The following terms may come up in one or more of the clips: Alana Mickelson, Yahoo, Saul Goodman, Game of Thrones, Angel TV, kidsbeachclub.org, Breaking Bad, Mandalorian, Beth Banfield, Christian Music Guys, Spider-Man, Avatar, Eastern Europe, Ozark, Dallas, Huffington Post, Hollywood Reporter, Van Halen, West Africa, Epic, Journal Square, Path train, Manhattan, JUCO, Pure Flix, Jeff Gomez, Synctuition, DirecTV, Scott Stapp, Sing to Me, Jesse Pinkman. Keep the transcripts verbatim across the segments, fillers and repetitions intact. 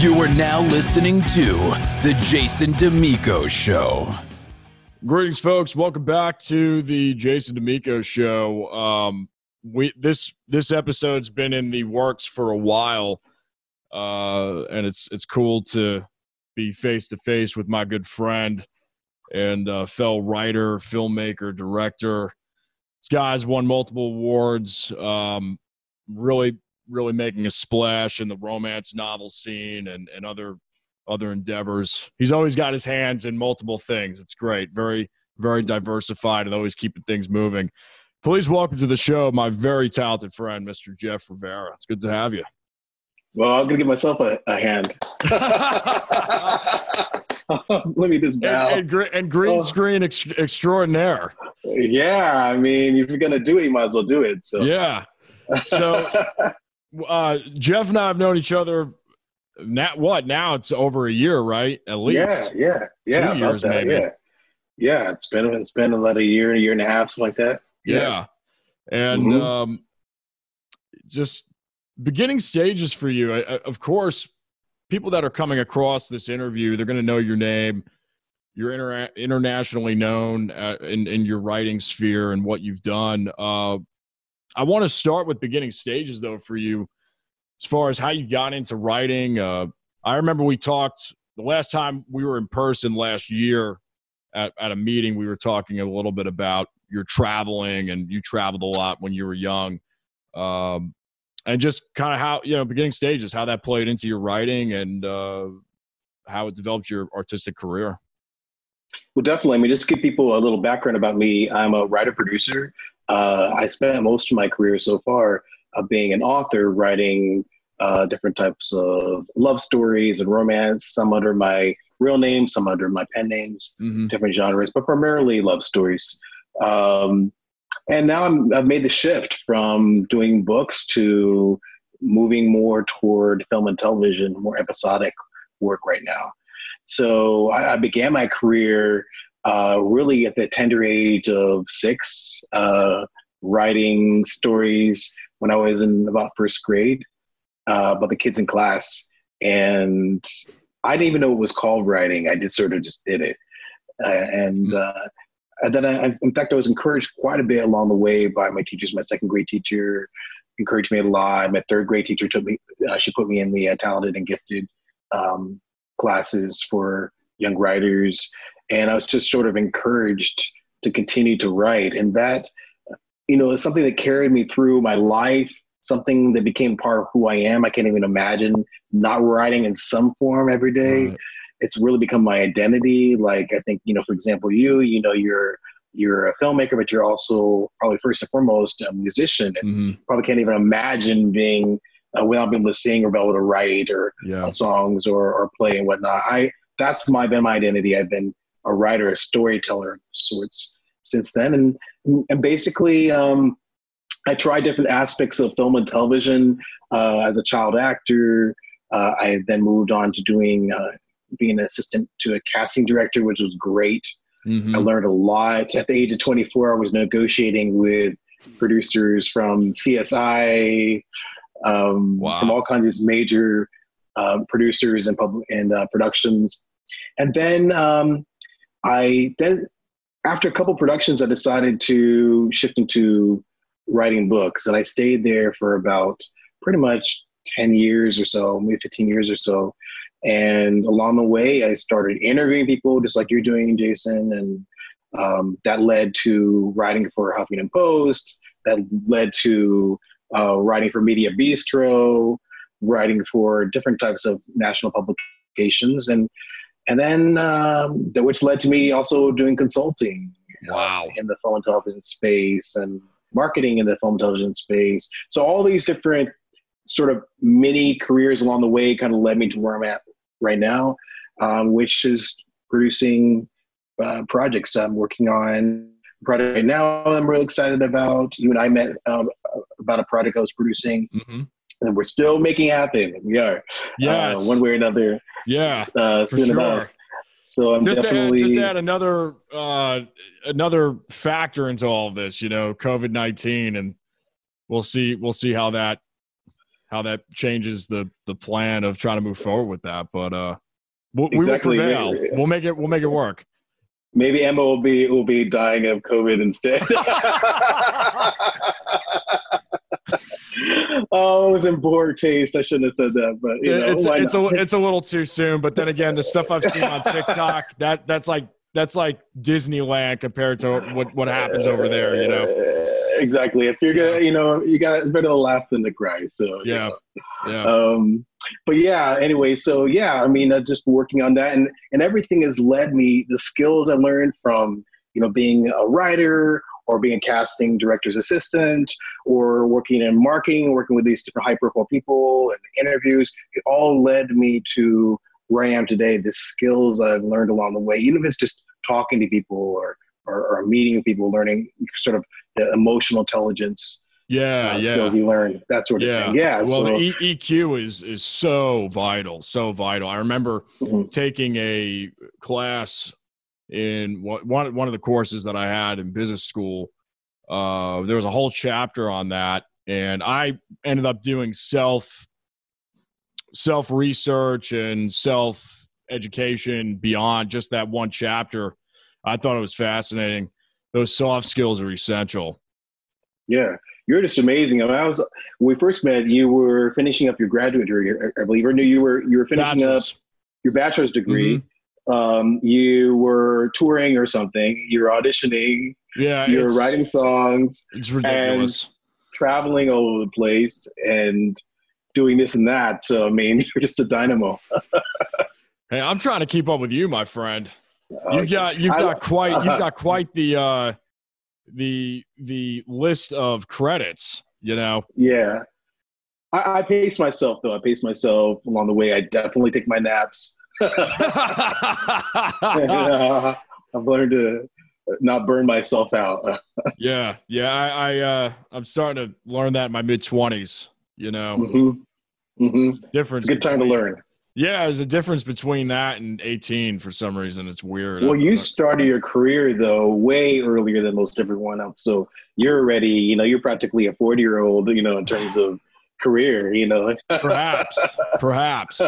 You are now listening to The Jason D'Amico Show. Greetings, folks. Welcome back to The Jason D'Amico Show. Um, we this this episode's been in the works for a while, uh, and it's it's cool to be face-to-face with my good friend and uh, fellow writer, filmmaker, director. This guy's won multiple awards, um, really, really making a splash in the romance novel scene and, and other other endeavors. He's always got his hands in multiple things. It's great. Very, very diversified and always keeping things moving. Please welcome to the show my very talented friend, Mister Jeff Rivera. It's good to have you. Well, I'm going to give myself a, a hand. Let me just bow. And, and, and green oh. screen ex- extraordinaire. Yeah, I mean, if you're going to do it, you might as well do it. So. Yeah. So, uh, Jeff and I have known each other, now, what, now it's over a year, right? At least. Yeah, yeah, yeah. Two years, that, maybe. Yeah. yeah, it's been it's been about a year, a year and a half, something like that. Yeah. yeah. And mm-hmm. um, just beginning stages for you. I, I, of course, people that are coming across this interview, they're going to know your name. You're inter- internationally known uh, in, in your writing sphere and what you've done. Uh, I want to start with beginning stages, though, for you, as far as how you got into writing. Uh, I remember we talked the last time we were in person last year at, at a meeting. We were talking a little bit about your traveling, and you traveled a lot when you were young, um, and just kind of how, you know, beginning stages, how that played into your writing and uh, how it developed your artistic career. Well, definitely. I mean, just to give people a little background about me. I'm a writer-producer. Uh, I spent most of my career so far uh, being an author, writing uh, different types of love stories and romance, some under my real name, some under my pen names, mm-hmm. different genres, but primarily love stories. Um, and now I'm, I've made the shift from doing books to moving more toward film and television, more episodic work right now. So I, I began my career Uh, really at the tender age of six, uh, writing stories when I was in about first grade uh, about the kids in class. And I didn't even know it was called writing. I just sort of just did it. Uh, and, uh, and then, I, in fact, I was encouraged quite a bit along the way by my teachers. My second grade teacher encouraged me a lot. My third grade teacher took me, uh, she put me in the uh, talented and gifted um, classes for young writers. And I was just sort of encouraged to continue to write. And that, you know, is something that carried me through my life, something that became part of who I am. I can't even imagine not writing in some form every day. Right. It's really become my identity. Like, I think, you know, for example, you, you know, you're you're a filmmaker, but you're also probably first and foremost a musician. And mm-hmm. probably can't even imagine being, uh, without being able to sing or be able to write or yeah. uh, songs or, or play and whatnot. I That's my been my identity. I've been a writer, a storyteller of sorts since then. And and basically, um, I tried different aspects of film and television uh, as a child actor. Uh, I then moved on to doing, uh, being an assistant to a casting director, which was great. Mm-hmm. I learned a lot. At the age of twenty-four, I was negotiating with producers from C S I, um, wow. from all kinds of these major um, producers and, pub- and uh, productions. And then, um, I then, after a couple productions, I decided to shift into writing books, and I stayed there for about pretty much ten years or so, maybe fifteen years or so. And along the way, I started interviewing people, just like you're doing, Jason, and um, that led to writing for Huffington Post. That led to uh, writing for Media Bistro, writing for different types of national publications, and. And then, um, the, which led to me also doing consulting wow. uh, in the film and television space and marketing in the film and television space. So all these different sort of mini careers along the way kind of led me to where I'm at right now, um, which is producing uh, projects I'm working on. Project right now I'm really excited about. You and I met um, about a project I was producing. Mm-hmm. And we're still making it happen. We are. Yes. Uh, one way or another. Yeah. Uh, soon sure. enough. So I'm just definitely. To add, just to add another, uh, another factor into all of this, you know, COVID nineteen, and we'll see, we'll see how that how that changes the the plan of trying to move forward with that. But uh, we'll, exactly. we will prevail. We'll make it. We'll make it work. Maybe Emma will be will be dying of COVID instead. Oh, it was in poor taste. I shouldn't have said that, but you know, it's a, it's a it's a little too soon. But then again, the stuff I've seen on TikTok that that's like that's like Disneyland compared to what what happens over there. You know. Exactly. If you're gonna, you know, you got it's better to laugh than to cry. So yeah, you know. yeah. Um, but yeah. Anyway, so yeah, I mean, uh, just working on that, and and everything has led me the skills I learned from you know being a writer or being a casting director's assistant or working in marketing, working with these different high profile people and interviews. It all led me to where I am today. The skills I've learned along the way, even if it's just talking to people or. Or, or meeting people, learning sort of the emotional intelligence yeah, uh, yeah. skills you learn, that sort of yeah. thing. Yeah. Well, so. the e- EQ is is so vital, so vital. I remember mm-hmm. taking a class in one one of the courses that I had in business school. Uh, there was a whole chapter on that, and I ended up doing self self research and self education beyond just that one chapter. I thought it was fascinating. Those soft skills are essential. Yeah. You're just amazing. I, mean, I was, when we first met, you were finishing up your graduate degree, I believe, or no, you were, you were finishing bachelor's. up your bachelor's degree. Mm-hmm. Um, you were touring or something. You were auditioning. Yeah. You were writing songs. It's ridiculous. And traveling all over the place and doing this and that. So, I mean, you're just a dynamo. Hey, I'm trying to keep up with you, my friend. You've got you've got quite you've got quite the uh, the the list of credits, you know. Yeah, I, I pace myself though. I pace myself along the way. I definitely take my naps. and, uh, I've learned to not burn myself out. yeah, yeah. I, I uh, I'm starting to learn that in my mid twenties. You know, mm-hmm. Mm-hmm. difference. It's a good time to learn. Yeah, there's a difference between that and eighteen for some reason. It's weird. Well, you started your career, though, way earlier than most everyone else. So you're already, you know, you're practically a forty-year-old, you know, in terms of career, you know. Perhaps. Perhaps.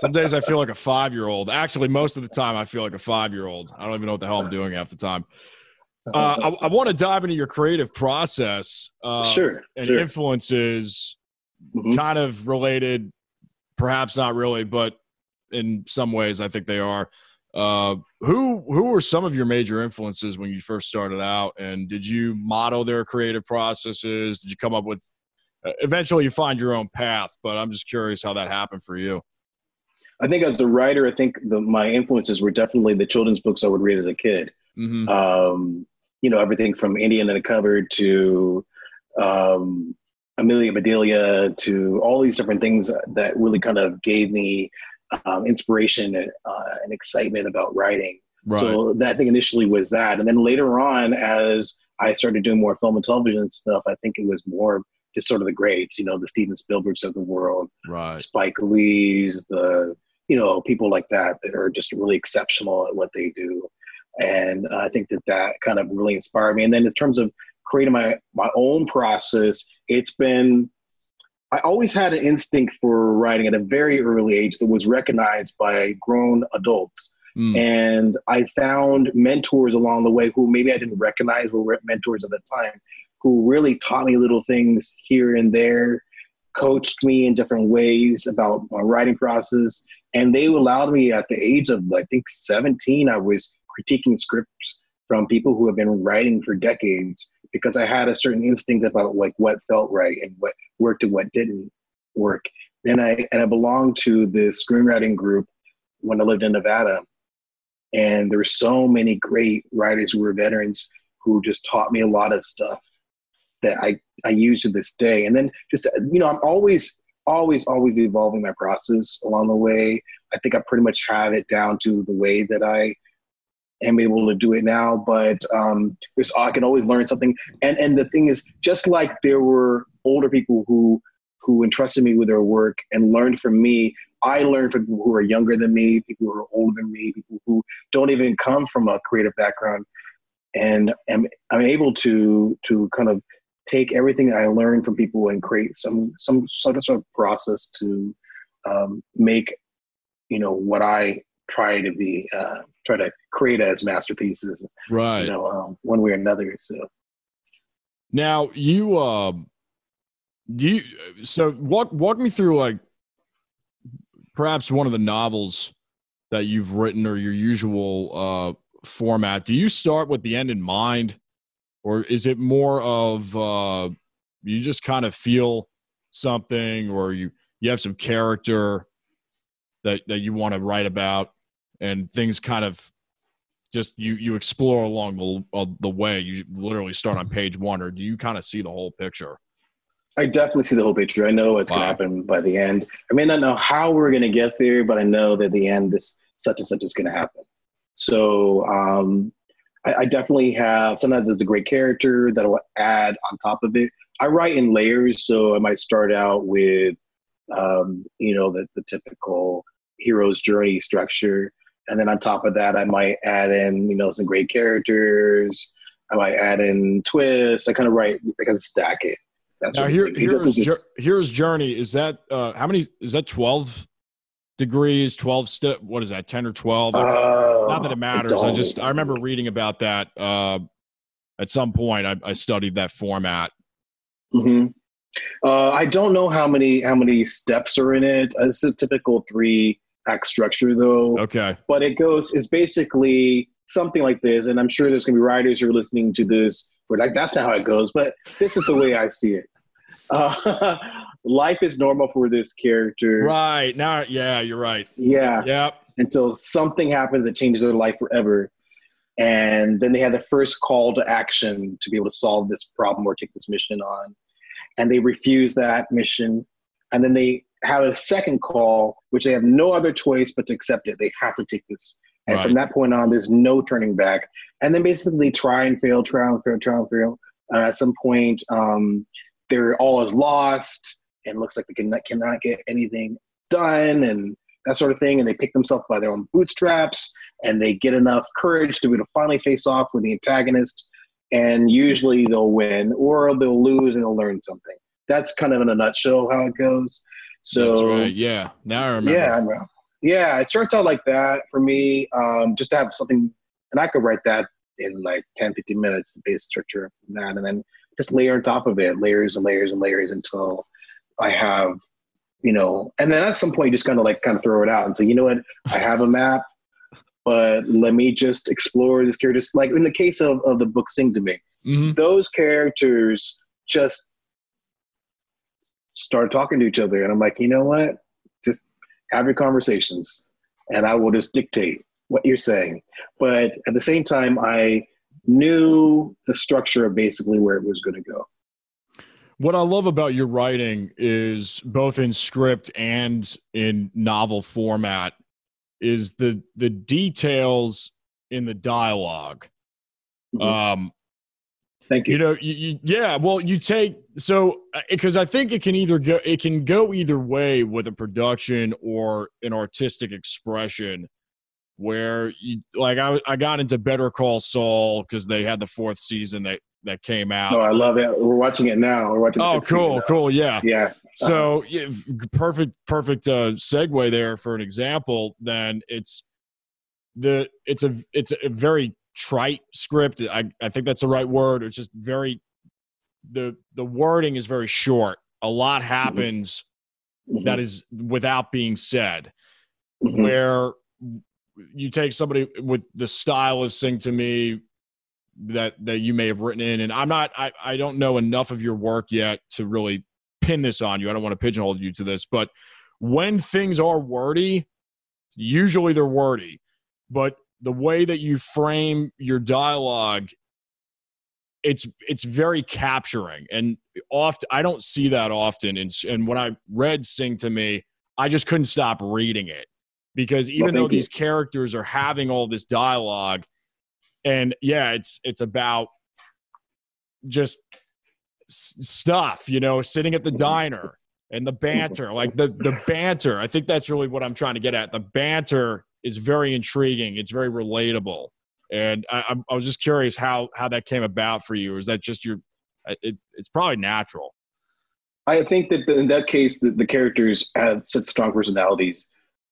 Some days I feel like a five-year-old. Actually, most of the time I feel like a five-year-old. I don't even know what the hell I'm doing half the time. Uh, I, I want to dive into your creative process. Uh, sure. And sure. influences mm-hmm. kind of related – perhaps not really, but in some ways I think they are. Uh, who who were some of your major influences when you first started out, and did you model their creative processes? Did you come up with uh, – eventually you find your own path, but I'm just curious how that happened for you. I think as a writer, I think the, my influences were definitely the children's books I would read as a kid. Mm-hmm. Um, you know, everything from Indian in a Cupboard to um, – Amelia Bedelia to all these different things that really kind of gave me um, inspiration and, uh, and excitement about writing. Right. So that thing initially was that. And then later on, as I started doing more film and television stuff, I think it was more just sort of the greats, you know, the Steven Spielbergs of the world, right. Spike Lee's, the, you know, people like that that are just really exceptional at what they do. And uh, I think that that kind of really inspired me. And then in terms of creating my, my own process, it's been, I always had an instinct for writing at a very early age that was recognized by grown adults. Mm. And I found mentors along the way who maybe I didn't recognize were mentors at the time, who really taught me little things here and there, coached me in different ways about my writing process. And they allowed me at the age of, I think, seventeen, I was critiquing scripts from people who have been writing for decades, because I had a certain instinct about like what felt right and what worked and what didn't work. And I and I belonged to the screenwriting group when I lived in Nevada. And there were so many great writers who were veterans who just taught me a lot of stuff that I, I use to this day. And then just, you know, I'm always, always, always evolving my process along the way. I think I pretty much have it down to the way that I am able to do it now, but um, there's, I can always learn something. And and the thing is, just like there were older people who who entrusted me with their work and learned from me, I learned from people who are younger than me, people who are older than me, people who don't even come from a creative background. And I'm, I'm able to to kind of take everything I learned from people and create some some sort of, sort of process to um, make, you know, what I try to be, uh, try to create as masterpieces, right? You know, um, one way or another. So now you, uh, do you? So walk walk me through like perhaps one of the novels that you've written or your usual uh, format. Do you start with the end in mind? Or is it more of uh, you just kind of feel something, or you, you have some character that that you want to write about, and things kind of just you you explore along the uh, the way? You literally start on page one, or do you kind of see the whole picture? I definitely see the whole picture. I know what's wow. going to happen by the end. I may not know how we're going to get there, but I know that at the end, this such and such is going to happen. So. Um, I definitely have, sometimes it's a great character that I will add on top of it. I write in layers, so I might start out with, um, you know, the, the typical hero's journey structure. And then on top of that, I might add in, you know, some great characters. I might add in twists. I kind of write, I kind of stack it. That's now, here, it, hero's, it ju- hero's journey, is that, uh, how many, is that twelve? Degrees, twelve step. What is that? Ten or twelve? Uh, Not that it matters. I, I just I remember reading about that uh, at some point. I, I studied that format. Mm-hmm. Uh, I don't know how many how many steps are in it. It's a typical three act structure, though. Okay, but it goes. It's basically something like this, and I'm sure there's going to be writers who are listening to this. Where like that's not how it goes, but this is the way I see it. Uh, life is normal for this character. Right. Now, yeah, you're right. Yeah. Yep. Until something happens that changes their life forever. And then they have the first call to action to be able to solve this problem or take this mission on. And they refuse that mission. And then they have a second call, which they have no other choice but to accept it. They have to take this. And right. from that point on, there's no turning back. And then basically try and fail, try and fail, try and fail. Uh, at some point, um, they're all is lost. And looks like they can, cannot get anything done and that sort of thing. And they pick themselves by their own bootstraps and they get enough courage to be able to finally face off with the antagonist. And usually they'll win or they'll lose and they'll learn something. That's kind of in a nutshell how it goes. So that's right. Yeah. Now I remember. Yeah. I know. Yeah. It starts out like that for me, um, just to have something, and I could write that in like ten, fifteen minutes, the base structure from that. And then just layer on top of it, layers and layers and layers until I have, you know, and then at some point you just kind of like kind of throw it out and say, you know what, I have a map, but let me just explore this character. Like in the case of, of the book Sing to Me, mm-hmm. those characters just start talking to each other. And I'm like, you know what, just have your conversations and I will just dictate what you're saying. But at the same time, I knew the structure of basically where it was going to go. What I love about your writing is both in script and in novel format is the the details in the dialogue. Mm-hmm. Um, Thank you. You know, you, you, yeah. Well, you take so because I think it can either go it can go either way with a production or an artistic expression. Where you like I I got into Better Call Saul because they had the fourth season that. that came out. Oh, I love it. We're watching it now. We're watching. Oh, cool, cool. Yeah. Yeah. So yeah, perfect, perfect uh, segue there for an example. Then it's the, it's a, it's a very trite script. I, I think that's the right word. It's just very, the, the wording is very short. A lot happens mm-hmm. that is without being said mm-hmm. where you take somebody with the style of Sing to Me, that that you may have written in, and I'm not I, I don't know enough of your work yet to really pin this on you. I don't want to pigeonhole you to this, but when things are wordy, usually they're wordy, but the way that you frame your dialogue, it's it's very capturing, and oft I don't see that often, and, and when I read Sing to Me, I just couldn't stop reading it because even well, though you. these characters are having all this dialogue. And yeah, it's it's about just s- stuff, you know, sitting at the diner and the banter, like the the banter. I think that's really what I'm trying to get at. The banter is very intriguing. It's very relatable. And I, I was just curious how how that came about for you. Is that just your it, it's probably natural. I think that in that case, the, the characters had such strong personalities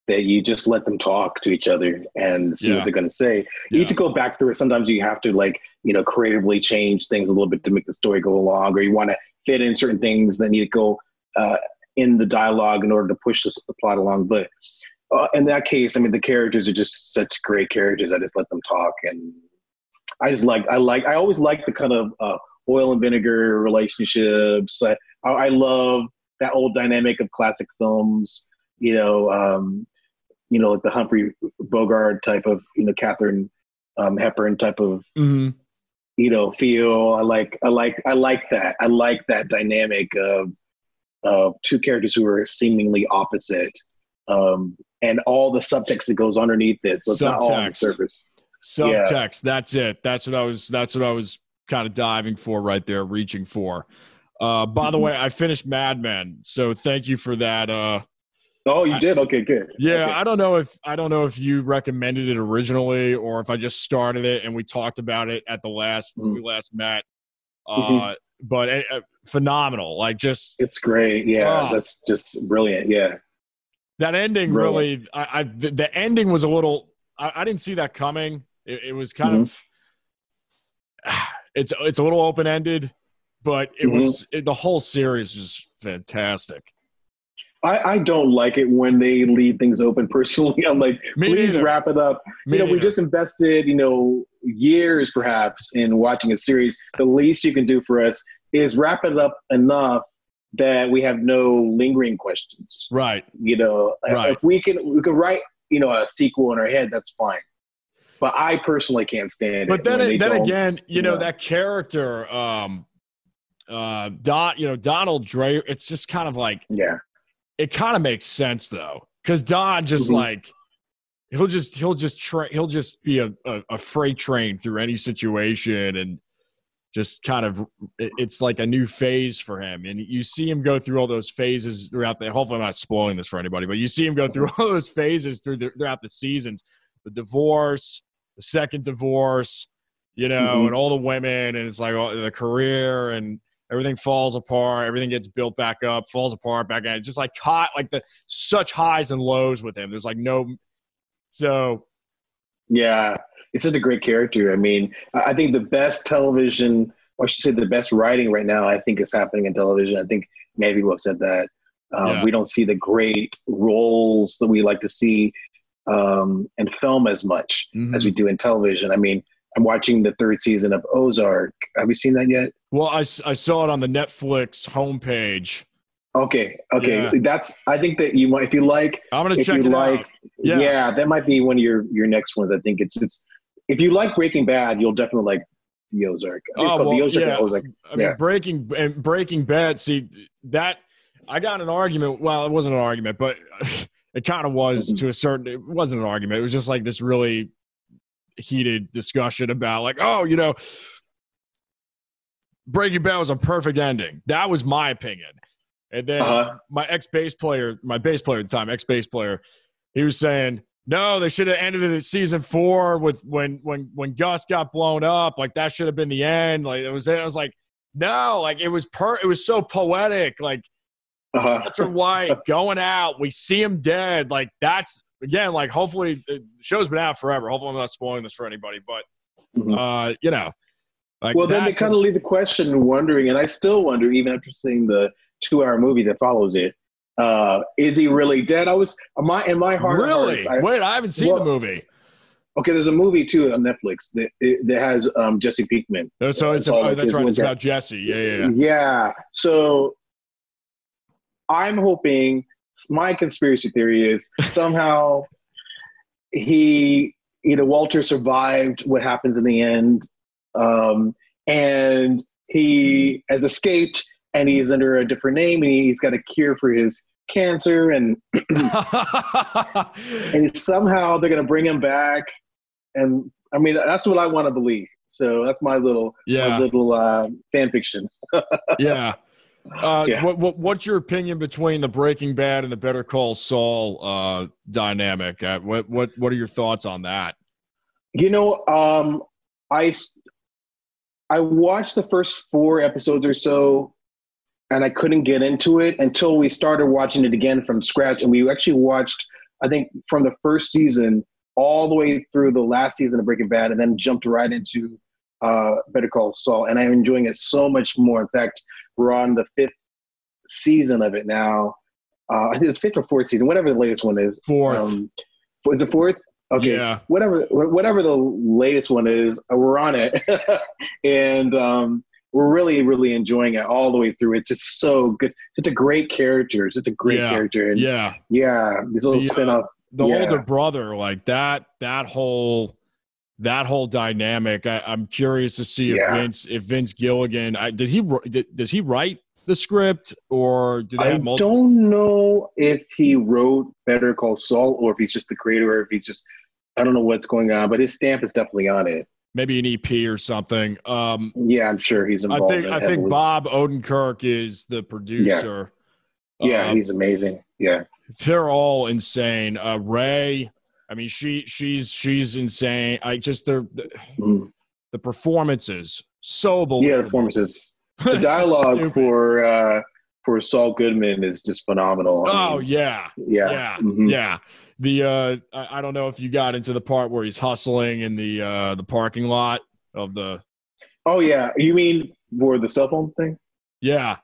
that you just let them talk to each other and see yeah. what they're going to say. You yeah. need to go back through it. Sometimes you have to, like, you know, creatively change things a little bit to make the story go along, or you want to fit in certain things that need to go uh, in the dialogue in order to push the, the plot along. But uh, in that case, I mean, the characters are just such great characters. I just let them talk. And I just like, I like, I always like the kind of uh, oil and vinegar relationships. I, I love that old dynamic of classic films, you know, um, you know, like the Humphrey Bogart type of, you know, Katherine um, Hepburn type of, mm-hmm. you know, feel. I like, I like, I like that. I like that dynamic of, of two characters who are seemingly opposite, um, and all the subtext that goes underneath it. So it's subtext. Not all on the surface. Subtext. Yeah. That's it. That's what I was, that's what I was kind of diving for right there, reaching for. Uh, by mm-hmm. the way, I finished Mad Men. So thank you for that. Uh, Oh, you did? Okay, good. Yeah, okay. I don't know if I don't know if you recommended it originally or if I just started it and we talked about it at the last mm-hmm. when we last met. Uh, mm-hmm. But uh, phenomenal, like just it's great. Yeah, uh, that's just brilliant. Yeah, that ending brilliant. really. I, I the, the ending was a little. I, I didn't see that coming. It, it was kind mm-hmm. of. It's it's a little open ended, but it mm-hmm. was it, the whole series was fantastic. I, I don't like it when they leave things open personally. I'm like, Me please either. wrap it up. Me you know, either. we just invested, you know, years perhaps in watching a series. The least you can do for us is wrap it up enough that we have no lingering questions. Right. You know, right. if we can, we can write, you know, a sequel in our head, that's fine. But I personally can't stand but it. But then, it, then again, you know, know, that character, um, uh, Don, you know, Donald Dre, it's just kind of like, yeah. It kind of makes sense though, because Don just mm-hmm. like he'll just he'll just tra- he'll just be a, a, a freight train through any situation, and just kind of it's like a new phase for him. And you see him go through all those phases throughout the. Hopefully, I'm not spoiling this for anybody, but you see him go through all those phases through the, throughout the seasons: the divorce, the second divorce, you know, mm-hmm. and all the women, and it's like all, the career and. Everything falls apart. Everything gets built back up, falls apart back again. Just like hot, like the such highs and lows with him. There's like no, so. Yeah, it's just a great character. I mean, I think the best television, or I should say the best writing right now, I think is happening in television. I think maybe we'll have said that. Um, yeah. We don't see the great roles that we like to see um, in film as much mm-hmm. as we do in television. I mean, I'm watching the third season of Ozark. Have you seen that yet? Well, I, I saw it on the Netflix homepage. Okay, okay, yeah. That's. I think that you might, if you like. I'm gonna if check you it like, out. Yeah. yeah, that might be one of your your next ones. I think it's it's. If you like Breaking Bad, you'll definitely like the Ozark. Oh well, the Ozark yeah. Ozark. I mean, yeah. Breaking and Breaking Bad. See that I got an argument. Well, it wasn't an argument, but it kind of was mm-hmm. to a certain. It wasn't an argument. It was just like this really. Heated discussion about like, oh, you know, Breaking Bad was a perfect ending. That was my opinion. And then uh-huh. my ex bass player, my bass player at the time, ex bass player, he was saying, no, they should have ended it at season four with when when when Gus got blown up. Like that should have been the end. Like it was. I was like, no, like it was per. It was so poetic. Like uh-huh. Walter White going out, we see him dead. Like that's. Again, like hopefully the show's been out forever. Hopefully I'm not spoiling this for anybody, but mm-hmm. uh, you know. Like well, then they kind of leave the question wondering, and I still wonder, even after seeing the two-hour movie that follows it, uh, is he really dead? I was my in my heart. Really? Hearts, I, Wait, I haven't seen well, the movie. Okay, there's a movie too on Netflix that that has um, Jesse Pinkman. Oh, so it's, it's about, that's right. It's about Jesse. Yeah, yeah, yeah. Yeah. So I'm hoping. My conspiracy theory is somehow he, you know, Walter survived what happens in the end, um, and he has escaped, and he's under a different name, and he's got a cure for his cancer, and and somehow they're gonna bring him back, and I mean that's what I want to believe. So that's my little, yeah. my little uh, fan fiction. yeah. Uh, yeah. what, what, what's your opinion between the Breaking Bad and the Better Call Saul uh, dynamic? Uh, what, what, what are your thoughts on that? You know, um, I, I watched the first four episodes or so, and I couldn't get into it until we started watching it again from scratch. And we actually watched, I think, from the first season all the way through the last season of Breaking Bad, and then jumped right into uh, Better Call Saul. And I'm enjoying it so much more. In fact, we're on the fifth season of it now. Uh, I think it's fifth or fourth season, whatever the latest one is. Fourth. Um, is it fourth? Okay. Yeah. Whatever, whatever the latest one is, we're on it. And um, we're really, really enjoying it all the way through. It's just so good. It's a great character. It's a great yeah. character. And yeah. Yeah. This little yeah. spin-off. The yeah. older brother, like that, that whole, that whole dynamic. I, I'm curious to see if yeah. Vince, if Vince Gilligan, I, did he, did, does he write the script, or did they I have multiple? I don't know if he wrote Better Call Saul, or if he's just the creator, or if he's just, I don't know what's going on, but his stamp is definitely on it. Maybe an E P or something. Um, yeah, I'm sure he's involved. I think, in I think Bob Odenkirk is the producer. Yeah. Yeah, um, he's amazing. Yeah, they're all insane. Uh, Ray, I mean, she, she's, she's insane. I just they're the, mm. the performances so believable. Yeah, the performances. The dialogue for uh, for Saul Goodman is just phenomenal. I oh mean, yeah, yeah, yeah, mm-hmm. yeah. The uh, I, I don't know if you got into the part where he's hustling in the uh, the parking lot of the. Oh yeah, you mean for the cell phone thing? Yeah.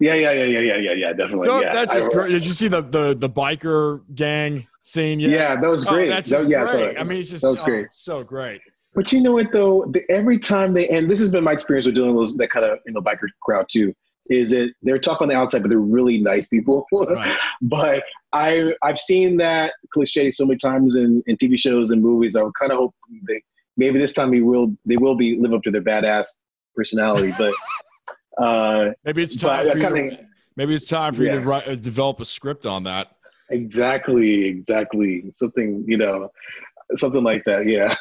Yeah, yeah, yeah, yeah, yeah, yeah, yeah, definitely. No, yeah. That's just I, great. Did you see the, the the biker gang scene yet? Yeah, that was great. Oh, that's just that, yeah, great. So, I mean, it's just that was oh, great. It's so great. But you know what, though? The, every time they – and this has been my experience with dealing with those, that kind of you know, biker crowd too, is that they're tough on the outside, but they're really nice people. Right. But I, I've seen that cliche so many times in, in T V shows and movies. I would kind of hope they, maybe this time we will, they will be live up to their badass personality. But – Uh, maybe it's time. For you kinda, to, maybe it's time for yeah. you to write, uh, develop a script on that. Exactly, exactly. Something you know, something like that. Yeah.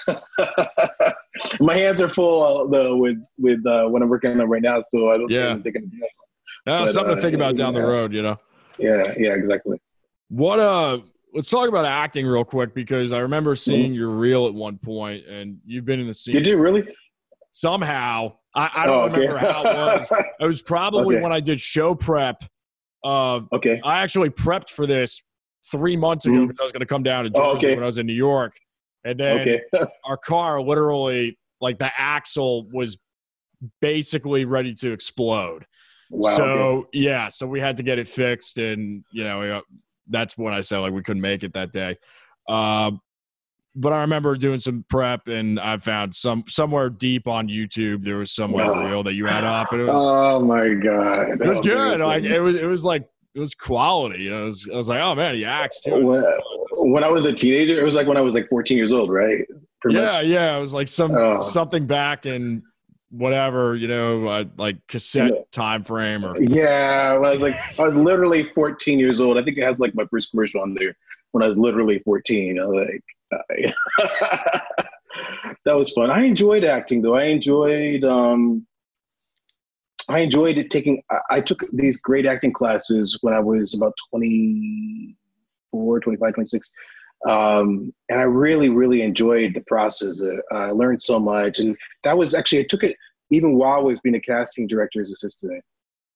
My hands are full though with with uh, what I'm working on right now, so I don't yeah. think I'm thinking. No, but, something uh, to think about down yeah. the road, you know. Yeah, yeah, exactly. What uh, let's talk about acting real quick, because I remember seeing mm-hmm. your reel at one point, and you've been in the scene. Did you really? Somehow. I, I don't oh, okay. remember how it was. It was probably okay. when I did show prep. Uh, okay. I actually prepped for this three months ago mm-hmm. because I was going to come down to Jersey oh, okay. when I was in New York. And then okay. our car literally, like the axle was basically ready to explode. Wow. So, okay. yeah, so we had to get it fixed. And, you know, that's when I said, like, we couldn't make it that day. Uh, But I remember doing some prep, and I found some somewhere deep on YouTube there was somewhere wow. reel that you had up. And it was, oh my god, that it was good. Like, it was, it was like it was quality. You know, it was, I was like, oh man, he acts too. When, when I was a teenager, it was like when I was like fourteen years old, right? Pretty yeah, much. yeah. It was like some oh. something back in whatever you know, uh, like cassette yeah. time frame or yeah. When I was like, I was literally fourteen years old. I think it has like my first commercial on there when I was literally fourteen. I was like. That was fun. I enjoyed acting, though. I enjoyed. Um, I enjoyed it taking. I, I took these great acting classes when I was about twenty-four, twenty-five, twenty-six, um, and I really, really enjoyed the process. Uh, I learned so much, and that was actually. I took it even while I was being a casting director's assistant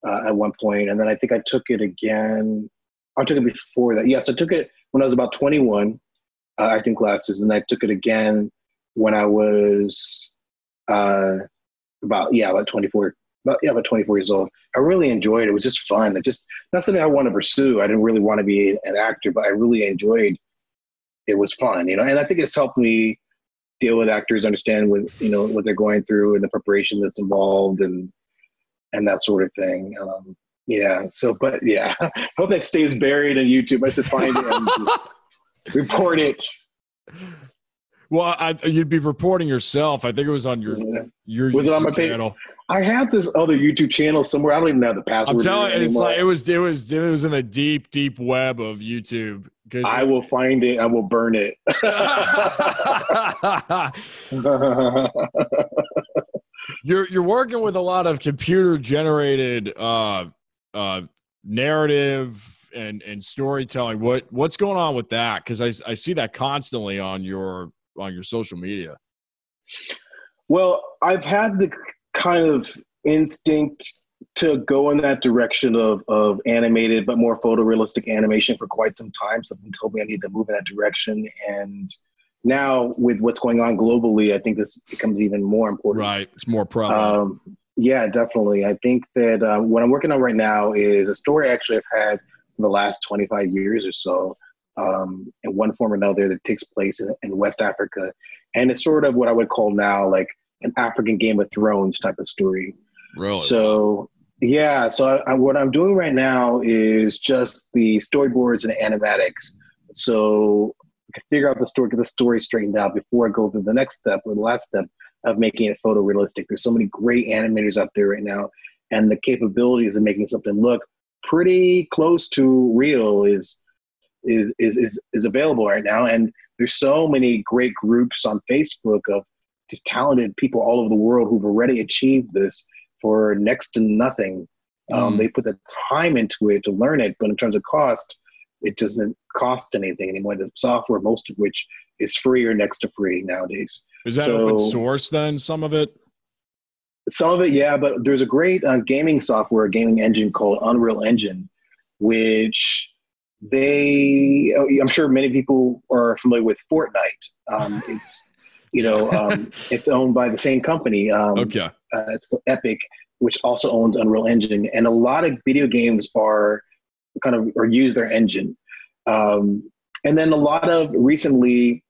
uh, at one point, and then I think I took it again. I took it before that. Yes, I took it when I was about twenty-one. Uh, acting classes, and I took it again when I was uh, about yeah about twenty-four about yeah about twenty-four years old. I really enjoyed it. It was just fun. It just not something I want to pursue. I didn't really want to be an actor, but I really enjoyed. It was fun, you know, and I think it's helped me deal with actors, understand with you know what they're going through and the preparation that's involved and and that sort of thing. Um, yeah. So, but yeah, I hope that stays buried on YouTube. I should find it on YouTube. Report it. Well, I, you'd be reporting yourself. I think it was on your yeah. your was YouTube it on my channel. Page? I have this other YouTube channel somewhere. I don't even have the password. I'm telling you, it's like it was it was it was in the deep deep web of YouTube. I will find it. I will burn it. You're you're working with a lot of computer generated uh, uh, narrative. And, and storytelling, what what's going on with that? Because I, I see that constantly on your on your social media. Well, I've had the kind of instinct to go in that direction of, of animated, but more photorealistic animation for quite some time. Something told me I need to move in that direction. And now with what's going on globally, I think this becomes even more important. Right. It's more prevalent. Um, yeah, definitely. I think that uh, what I'm working on right now is a story actually I've had for the last twenty-five years or so, um, in one form or another, that takes place in, in West Africa. And it's sort of what I would call now like an African Game of Thrones type of story. Really? So, yeah. So I, I, what I'm doing right now is just the storyboards and animatics. So I can figure out the story, get the story straightened out before I go through the next step or the last step of making it photorealistic. There's so many great animators out there right now. And the capabilities of making something look pretty close to real is, is, is, is, is available right now. And there's so many great groups on Facebook of just talented people all over the world who've already achieved this for next to nothing. Um, mm. They put the time into it to learn it, but in terms of cost, it doesn't cost anything anymore. The software, most of which is free or next to free nowadays. Is that so, open source then, some of it? Some of it, yeah, but there's a great uh, gaming software, gaming engine called Unreal Engine, which they, I'm sure many people are familiar with Fortnite. Um, it's, you know, um, it's owned by the same company. Um, okay. Uh, it's called Epic, which also owns Unreal Engine, and a lot of video games are kind of or use their engine. Um, and then a lot of recently,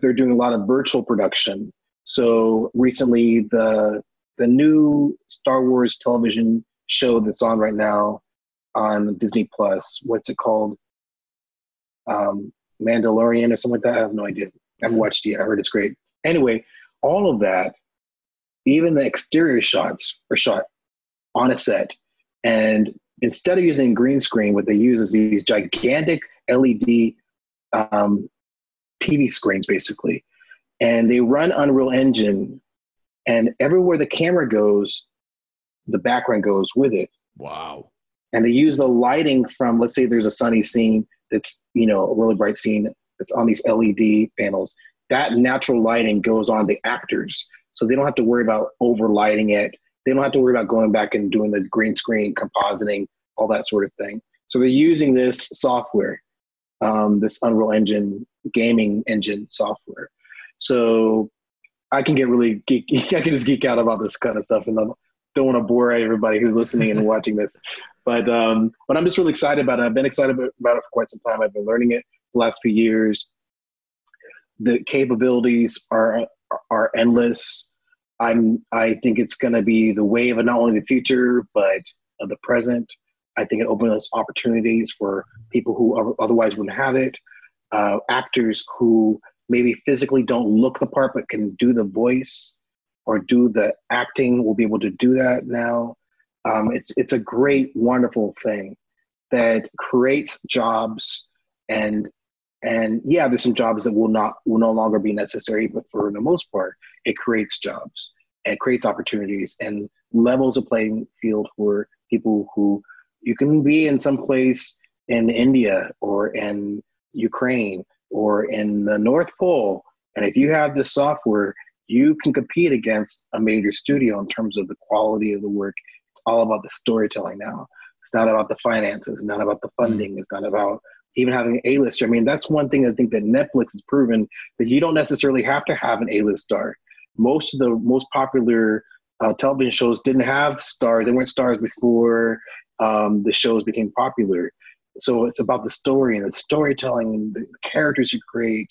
they're doing a lot of virtual production. So recently, the the new Star Wars television show that's on right now on Disney Plus. What's it called? Um, Mandalorian or something like that. I have no idea. I haven't watched it yet. I heard it's great. Anyway, all of that. Even the exterior shots are shot on a set. And instead of using green screen, what they use is these gigantic L E D um, T V screens, basically. And they run Unreal Engine. And everywhere the camera goes, the background goes with it. Wow. And they use the lighting from, let's say there's a sunny scene that's, you know, a really bright scene that's on these L E D panels. That natural lighting goes on the actors. So they don't have to worry about overlighting it. They don't have to worry about going back and doing the green screen, compositing, all that sort of thing. So they're using this software, um, this Unreal Engine, gaming engine software. So I can get really geek. I can just geek out about this kind of stuff, and I don't want to bore everybody who's listening and watching this. But um, but I'm just really excited about it. I've been excited about it for quite some time. I've been learning it the last few years. The capabilities are... are endless. I'm, I think it's going to be the wave of not only the future, but of the present. I think it opens opportunities for people who otherwise wouldn't have it. Uh, actors who maybe physically don't look the part, but can do the voice or do the acting will be able to do that now. Um, it's, it's a great, wonderful thing that creates jobs. And And yeah, there's some jobs that will not will no longer be necessary, but for the most part, it creates jobs and creates opportunities and levels of playing field for people who you can be in some place in India or in Ukraine or in the North Pole. And if you have this software, you can compete against a major studio in terms of the quality of the work. It's all about the storytelling now. It's not about the finances, it's not about the funding, it's not about even having an A-lister. I mean, that's one thing I think that Netflix has proven, that you don't necessarily have to have an A-list star. Most of the most popular uh, television shows didn't have stars. They weren't stars before um, the shows became popular. So it's about the story and the storytelling and the characters you create.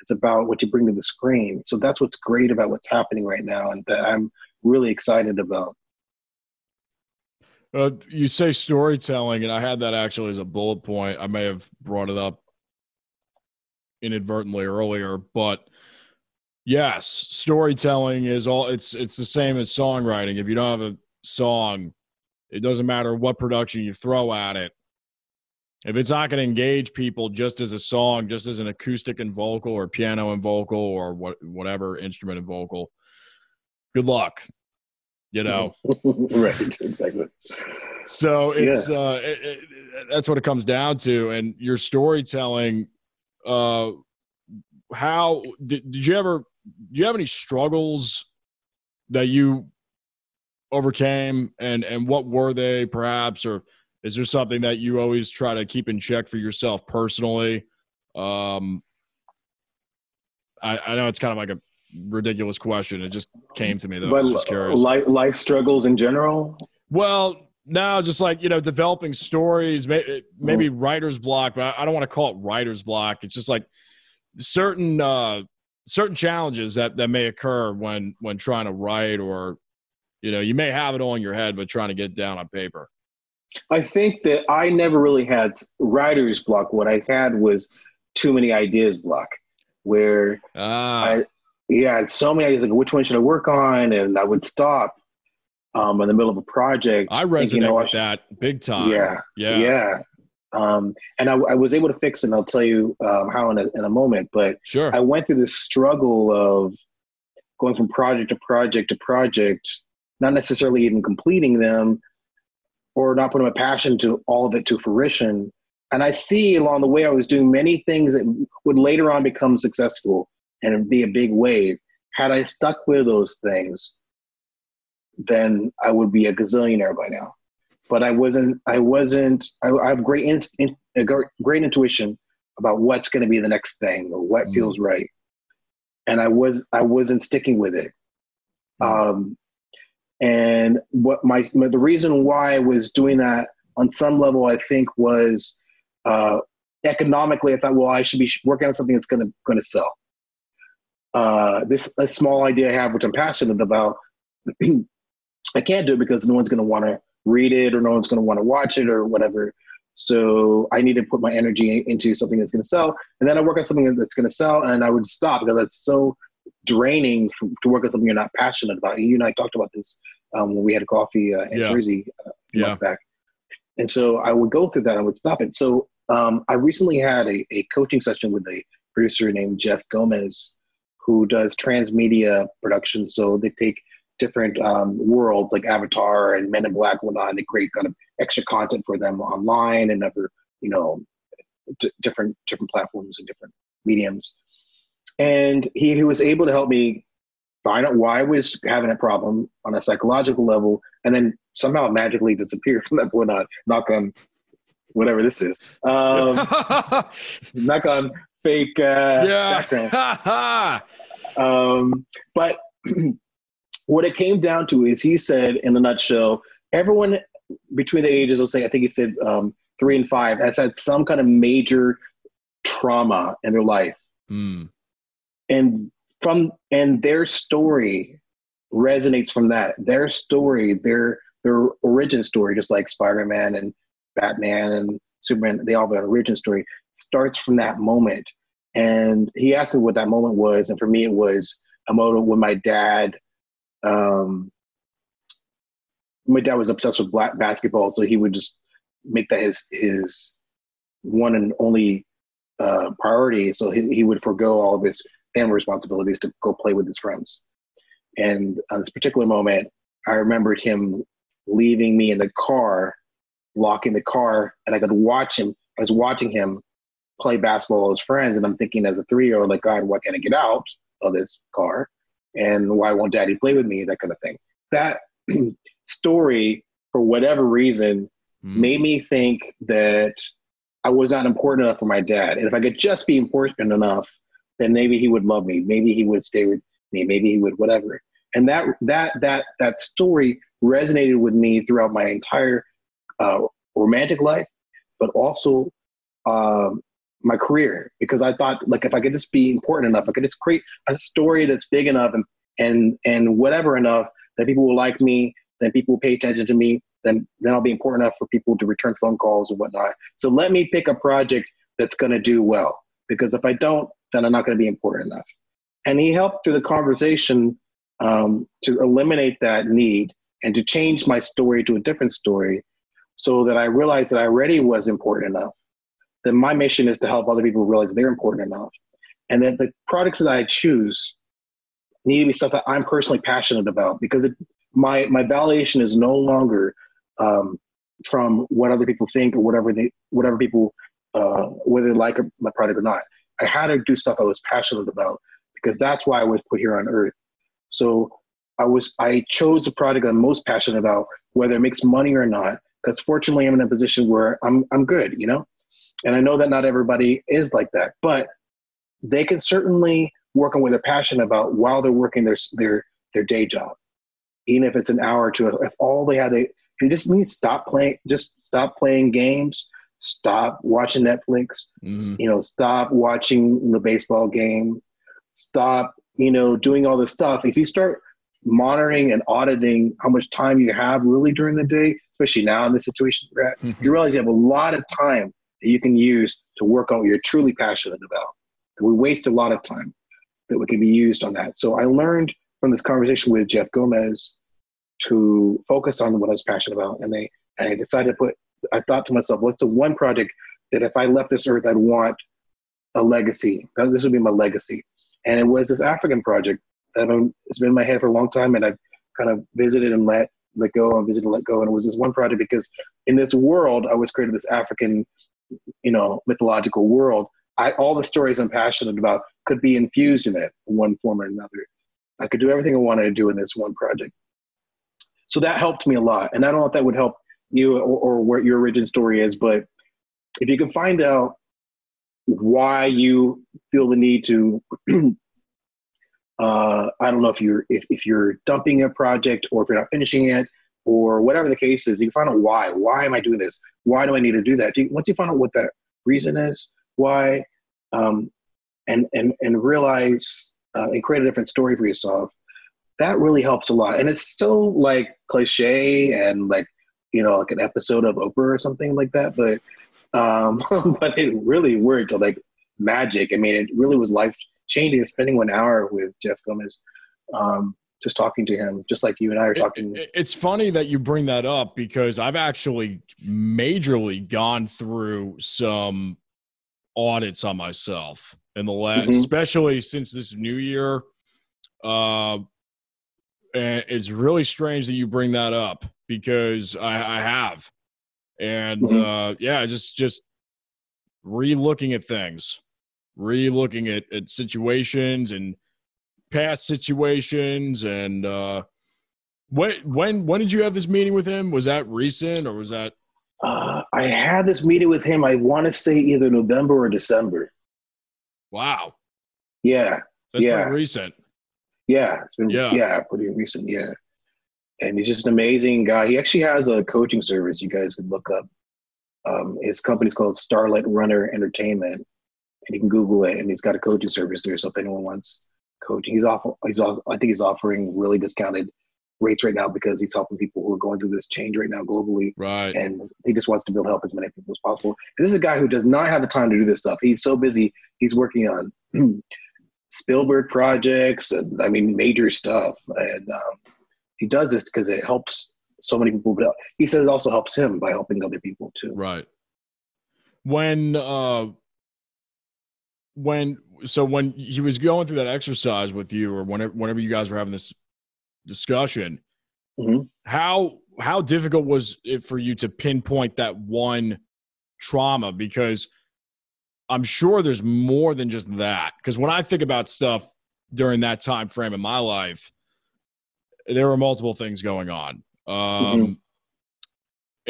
It's about what you bring to the screen. So that's what's great about what's happening right now and that I'm really excited about. Uh, you say storytelling, and I had that actually as a bullet point. I may have brought it up inadvertently earlier, but yes, storytelling is all. It's it's the same as songwriting. If you don't have a song, it doesn't matter what production you throw at it. If it's not going to engage people, just as a song, just as an acoustic and vocal, or piano and vocal, or what whatever instrument and vocal, good luck. You know, right? Exactly. So it's yeah. uh, it, it, that's what it comes down to. And your storytelling. Uh, how did, did you ever? Do you have any struggles that you overcame, and and what were they perhaps, or is there something that you always try to keep in check for yourself personally? Um, I, I know it's kind of like a ridiculous question. It just came to me though. But I was just curious. Life, life struggles in general? Well, no, just like, you know, developing stories, maybe, maybe mm-hmm. writer's block, but I, I don't want to call it writer's block. It's just like certain, uh, certain challenges that, that may occur when, when trying to write, or, you know, you may have it all in your head, but trying to get it down on paper. I think that I never really had writer's block. What I had was too many ideas block, where ah. I, yeah, I had so many ideas, like which one should I work on? And I would stop um, in the middle of a project. I resonate thinking, oh, with I should, that big time. Yeah. Yeah. yeah. Um, and I, I was able to fix it, and I'll tell you um, how in a, in a moment, but sure. I went through this struggle of going from project to project to project, not necessarily even completing them, or not putting my passion to all of it to fruition. And I see along the way, I was doing many things that would later on become successful and be a big wave. Had I stuck with those things, then I would be a gazillionaire by now. But I wasn't, I wasn't, I, I have great, inst, in, great intuition about what's going to be the next thing or what mm. feels right. And I was, I wasn't sticking with it. Um, And what my, my the reason why I was doing that on some level, I think, was uh, economically. I thought, well, I should be working on something that's going to going to sell. Uh, this a small idea I have, which I'm passionate about. I can't do it because no one's going to want to read it, or no one's going to want to watch it, or whatever. So I need to put my energy into something that's going to sell. And then I work on something that's going to sell, and I would stop because that's so draining from, to work on something you're not passionate about. You and I talked about this um, when we had coffee uh, in yeah. Jersey uh, a few yeah. months back. And so I would go through that. I would stop it. So um, I recently had a, a coaching session with a producer named Jeff Gomez, who does transmedia production. So they take different um, worlds like Avatar and Men in Black and whatnot, and they create kind of extra content for them online and other, you know, d- different different platforms and different mediums. And he, he was able to help me find out why I was having a problem on a psychological level, and then somehow magically disappeared from that point on. Knock on whatever this is. Um, knock on fake uh, yeah. background. um, but what it came down to is he said, in a nutshell, everyone between the ages, I'll say, I think he said um, three and five, has had some kind of major trauma in their life. Mm. And from and their story resonates from that. Their story, their their origin story, just like Spider-Man and Batman and Superman, they all have an origin story, starts from that moment. And he asked me what that moment was, and for me it was a moment when my dad, um, my dad was obsessed with black basketball, so he would just make that his his one and only uh, priority. So he, he would forego all of his family responsibilities to go play with his friends. And on this particular moment, I remembered him leaving me in the car, locking the car, and I could watch him. I was watching him play basketball with his friends, and I'm thinking as a three-year-old, like, God, why can't I get out of this car? And why won't Daddy play with me? That kind of thing. That story, for whatever reason, mm. made me think that I was not important enough for my dad. And if I could just be important enough, then maybe he would love me. Maybe he would stay with me. Maybe he would whatever. And that that that that story resonated with me throughout my entire uh, romantic life, but also um, my career. Because I thought, like, if I could just be important enough, I could just create a story that's big enough and and and whatever enough that people will like me, then people will pay attention to me, then then I'll be important enough for people to return phone calls and whatnot. So let me pick a project that's going to do well. Because if I don't, then I'm not going to be important enough. And he helped through the conversation um, to eliminate that need and to change my story to a different story, so that I realized that I already was important enough, that my mission is to help other people realize they're important enough, and that the products that I choose need to be stuff that I'm personally passionate about, because it, my, my validation is no longer um, from what other people think or whatever they, whatever people, uh, whether they like my product or not. I had to do stuff I was passionate about, because that's why I was put here on earth. So I was I chose the project I'm most passionate about, whether it makes money or not, because fortunately I'm in a position where I'm I'm good, you know? And I know that not everybody is like that, but they can certainly work on what they're passionate about while they're working their their their day job, even if it's an hour or two. If all they have, they you just need to stop playing, just stop playing games, stop watching Netflix, mm-hmm. you know, stop watching the baseball game, stop, you know, doing all this stuff. If you start monitoring and auditing how much time you have really during the day, especially now in this situation you're at, mm-hmm. you realize you have a lot of time that you can use to work on what you're truly passionate about. And we waste a lot of time that can be used on that. So I learned from this conversation with Jeff Gomez to focus on what I was passionate about. And they, and I decided to put, I thought to myself, what's the one project that if I left this earth, I'd want a legacy. This would be my legacy. And it was this African project that I'm, it's been in my head for a long time. And I've kind of visited and let, let go and visited and let go. And it was this one project because in this world, I was created this African, you know, mythological world. I, all the stories I'm passionate about could be infused in it in one form or another. I could do everything I wanted to do in this one project. So that helped me a lot. And I don't know if that would help you or, or what your origin story is, but if you can find out why you feel the need to, uh, I don't know if you're, if, if you're dumping a project or if you're not finishing it or whatever the case is, you can find out why. Why am I doing this? Why do I need to do that? If you, once you find out what that reason is, why, um, and, and, and realize uh, and create a different story for yourself, that really helps a lot. And it's so like cliche and like, you know, like an episode of Oprah or something like that. But, um, but it really worked like magic. I mean, it really was life changing, spending one hour with Jeff Gomez, um, just talking to him, just like you and I are talking. It, it's funny that you bring that up because I've actually majorly gone through some audits on myself in the last, mm-hmm. especially since this new year. Uh, and it's really strange that you bring that up because I, I have, and mm-hmm. uh, yeah, just, just re-looking at things, re-looking at, at situations and past situations. And uh, when, when, when did you have this meeting with him? Was that recent or was that? Uh, I had this meeting with him, I want to say either November or December. Wow. Yeah. That's yeah. pretty recent. Yeah. It's been, yeah. yeah, pretty recent. Yeah. And he's just an amazing guy. He actually has a coaching service you guys can look up. Um, his company's called Starlight Runner Entertainment, and you can Google it, and he's got a coaching service there. So if anyone wants coaching, he's off, he's off, I think he's offering really discounted rates right now because he's helping people who are going through this change right now globally. Right. And he just wants to be able to help as many people as possible. And this is a guy who does not have the time to do this stuff. He's so busy. He's working on mm, Spielberg projects and I mean, major stuff. And um, he does this because it helps so many people, but he says it also helps him by helping other people too. Right. When, uh, when, so when he was going through that exercise with you or whenever, whenever you guys were having this discussion, mm-hmm. how how difficult was it for you to pinpoint that one trauma? Because I'm sure there's more than just that, because when I think about stuff during that time frame in my life, there were multiple things going on, um mm-hmm.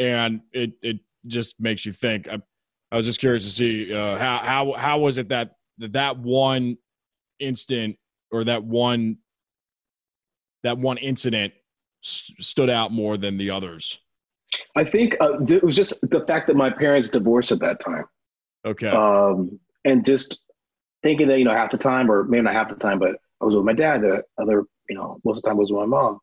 and it it just makes you think. I, I was just curious to see uh how how how was it that that, that one instant or that one that one incident st- stood out more than the others? I think uh, th- it was just the fact that my parents divorced at that time. Okay. Um, and just thinking that, you know, half the time, or maybe not half the time, but I was with my dad, the other, you know, most of the time I was with my mom.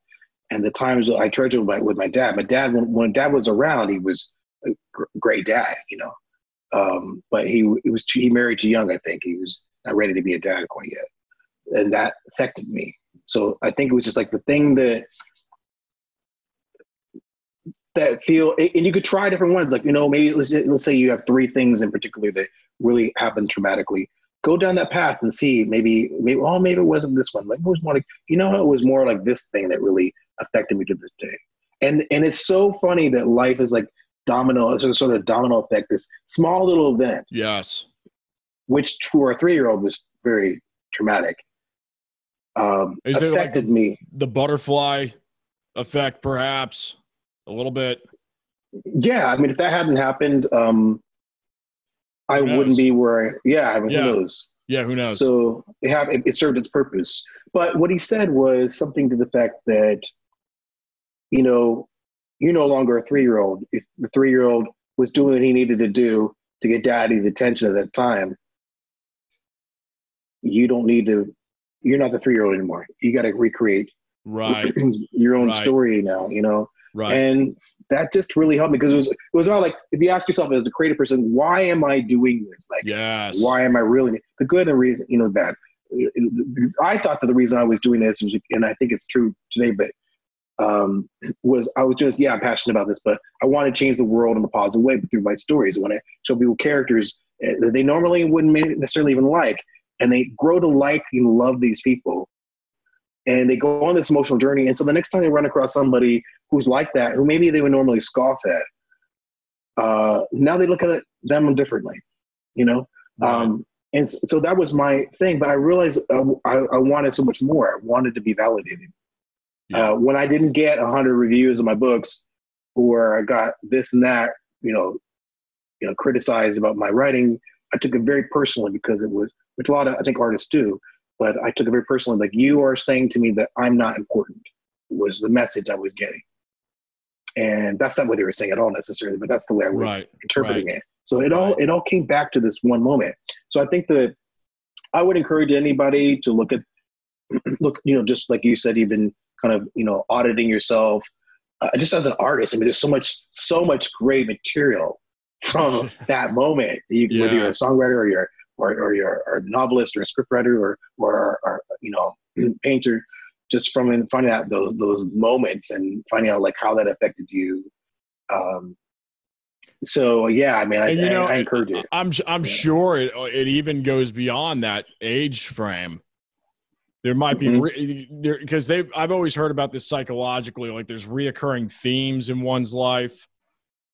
And the times I treasured with my, with my dad, my dad, when, when dad was around, he was a gr- great dad, you know, um, but he, he was too, he married too young. I think he was not ready to be a dad quite yet. And that affected me. So I think it was just like the thing that that feel, and you could try different ones. Like, you know, maybe let's, let's say you have three things in particular that really happened traumatically. Go down that path and see maybe, maybe oh, maybe it wasn't this one. Like it was more like, you know, it was more like this thing that really affected me to this day. And and it's so funny that life is like domino, it's a sort of domino effect, this small little event. Yes. Which for a three-year-old was very traumatic. um, affected like me. The butterfly effect, perhaps, a little bit. Yeah, I mean, if that hadn't happened, um, I wouldn't be where I – yeah, I mean, yeah. who knows? Yeah, who knows? So it, have, it, it served its purpose. But what he said was something to the fact that, you know, you're no longer a three-year-old. If the three-year-old was doing what he needed to do to get daddy's attention at that time, you don't need to – you're not the three-year-old anymore. You got to recreate right. your own right. story now, you know? Right. And that just really helped me because it was, it was not like, if you ask yourself as a creative person, why am I doing this? Like, yes. why am I really – the good and the reason, you know, the bad. I thought that the reason I was doing this, and I think it's true today, but um, was I was just, yeah, I'm passionate about this, but I want to change the world in a positive way through my stories. When I show people characters that they normally wouldn't necessarily even like, and they grow to like and love these people. And they go on this emotional journey. And so the next time they run across somebody who's like that, who maybe they would normally scoff at, uh, now they look at them differently, you know? Um, and so that was my thing. But I realized I, I, I wanted so much more. I wanted to be validated. Yeah. Uh, when I didn't get one hundred reviews of my books or I got this and that, you know, you know, criticized about my writing, I took it very personally because it was, which a lot of, I think, artists do. But I took it very personally. Like, you are saying to me that I'm not important was the message I was getting. And that's not what they were saying at all necessarily, but that's the way I was right, interpreting right. it. So it all, it all came back to this one moment. So I think that I would encourage anybody to look at, look, you know, just like you said, you've been kind of, you know, auditing yourself uh, just as an artist. I mean, there's so much, so much great material from that moment. You, yeah. Whether you're a songwriter or you're Or, or you're or a novelist, or a scriptwriter, or or, or you know, painter, just from finding out those those moments and finding out like how that affected you. Um, so yeah, I mean, I, you know, I, I encourage it. I'm I'm yeah. sure it it even goes beyond that age frame. There might mm-hmm. be there because they I've always heard about this psychologically, like there's reoccurring themes in one's life.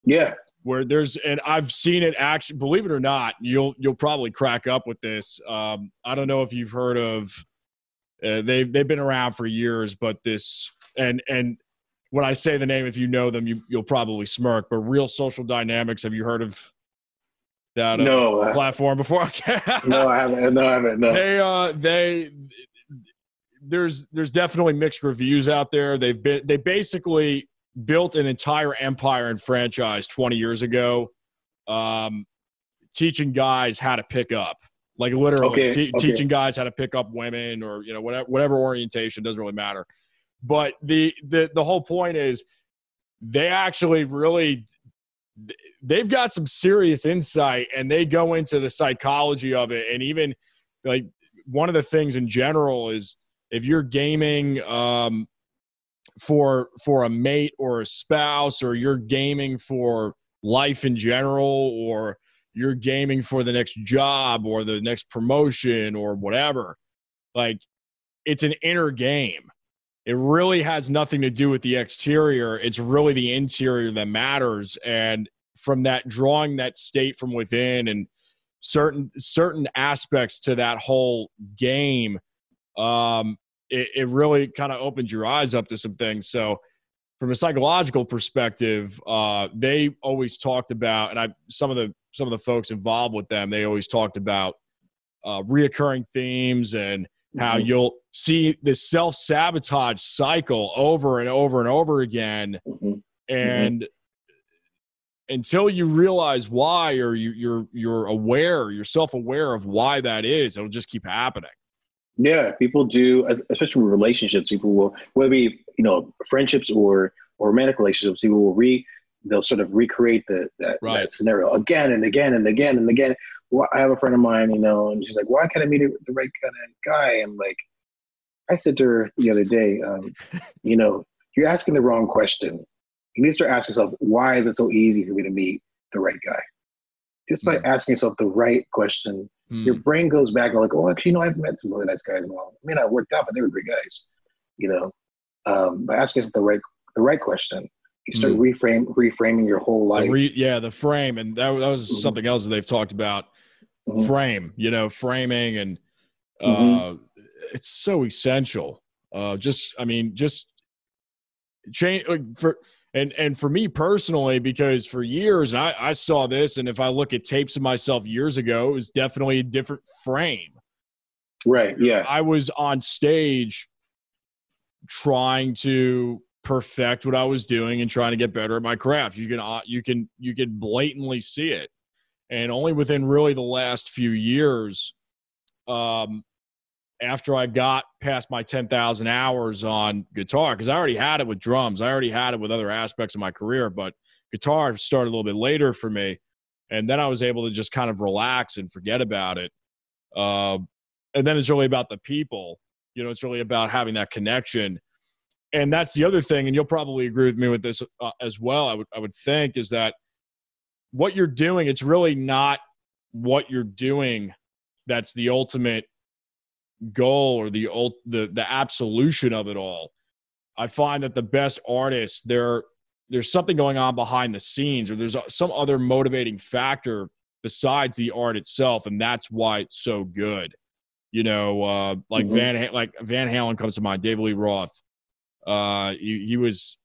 Yeah. Where there's, and I've seen it actually, believe it or not, you'll, you'll probably crack up with this. Um, I don't know if you've heard of, uh, they've, they've been around for years, but this, and, and when I say the name, if you know them, you, you'll probably smirk, but Real Social Dynamics. Have you heard of that uh, no, uh, platform before? Okay. No, I haven't. No, I haven't. No. They, uh, they, there's, there's definitely mixed reviews out there. They've been, they basically built an entire empire and franchise twenty years ago, um, teaching guys how to pick up, like literally okay, te- okay. teaching guys how to pick up women or, you know, whatever, whatever orientation, doesn't really matter. But the, the, the whole point is they actually really, they've got some serious insight and they go into the psychology of it. And even like one of the things in general is if you're gaming, um, for for a mate or a spouse, or you're gaming for life in general, or you're gaming for the next job or the next promotion or whatever, like it's an inner game. It really has nothing to do with the exterior. It's really the interior that matters. And from that, drawing that state from within and certain certain aspects to that whole game, um It, it really kind of opens your eyes up to some things. So from a psychological perspective, uh, they always talked about, and I, some of the, some of the folks involved with them, they always talked about uh, reoccurring themes and how mm-hmm. you'll see this self-sabotage cycle over and over and over again. Mm-hmm. And mm-hmm. until you realize why, or you, you're, you're aware, you're self-aware of why that is, it'll just keep happening. Yeah, people do, especially with relationships. People will, whether it be, you know, friendships or, or romantic relationships, people will re, they'll sort of recreate the, that, right. that scenario again and again and again and again. Well, I have a friend of mine, you know, and she's like, "Why can't I meet the right kind of guy?" And like, I said to her the other day, um, you know, you're asking the wrong question. You need to start asking yourself, why is it so easy for me to meet the right guy? Just by mm. asking yourself the right question, mm. your brain goes back and like, oh, actually, you know, I've met some really nice guys. Well, I mean, I worked out, but they were great guys. You know, um, by asking yourself the right the right question, you start mm. reframe reframing your whole life. The re- yeah, the frame, and that, that was mm-hmm. something else that they've talked about. Mm-hmm. Frame, you know, framing and uh, mm-hmm. it's so essential. Uh, just, I mean, just change for, and, and for me personally, because for years I, I saw this, and if I look at tapes of myself years ago, it was definitely a different frame. Right. Yeah. I was on stage trying to perfect what I was doing and trying to get better at my craft. You can, you can, you can blatantly see it. And only within really the last few years, um, after I got past my ten thousand hours on guitar, because I already had it with drums. I already had it with other aspects of my career, but guitar started a little bit later for me. And then I was able to just kind of relax and forget about it. Uh, and then it's really about the people. You know, it's really about having that connection. And that's the other thing, and you'll probably agree with me with this uh, as well, I would, I would think, is that what you're doing, it's really not what you're doing that's the ultimate goal or the old the the absolution of it all. I find that the best artists, there there's something going on behind the scenes, or there's some other motivating factor besides the art itself, and that's why it's so good. You know, uh, like mm-hmm. Van like Van Halen comes to mind, David Lee Roth. Uh, he, he was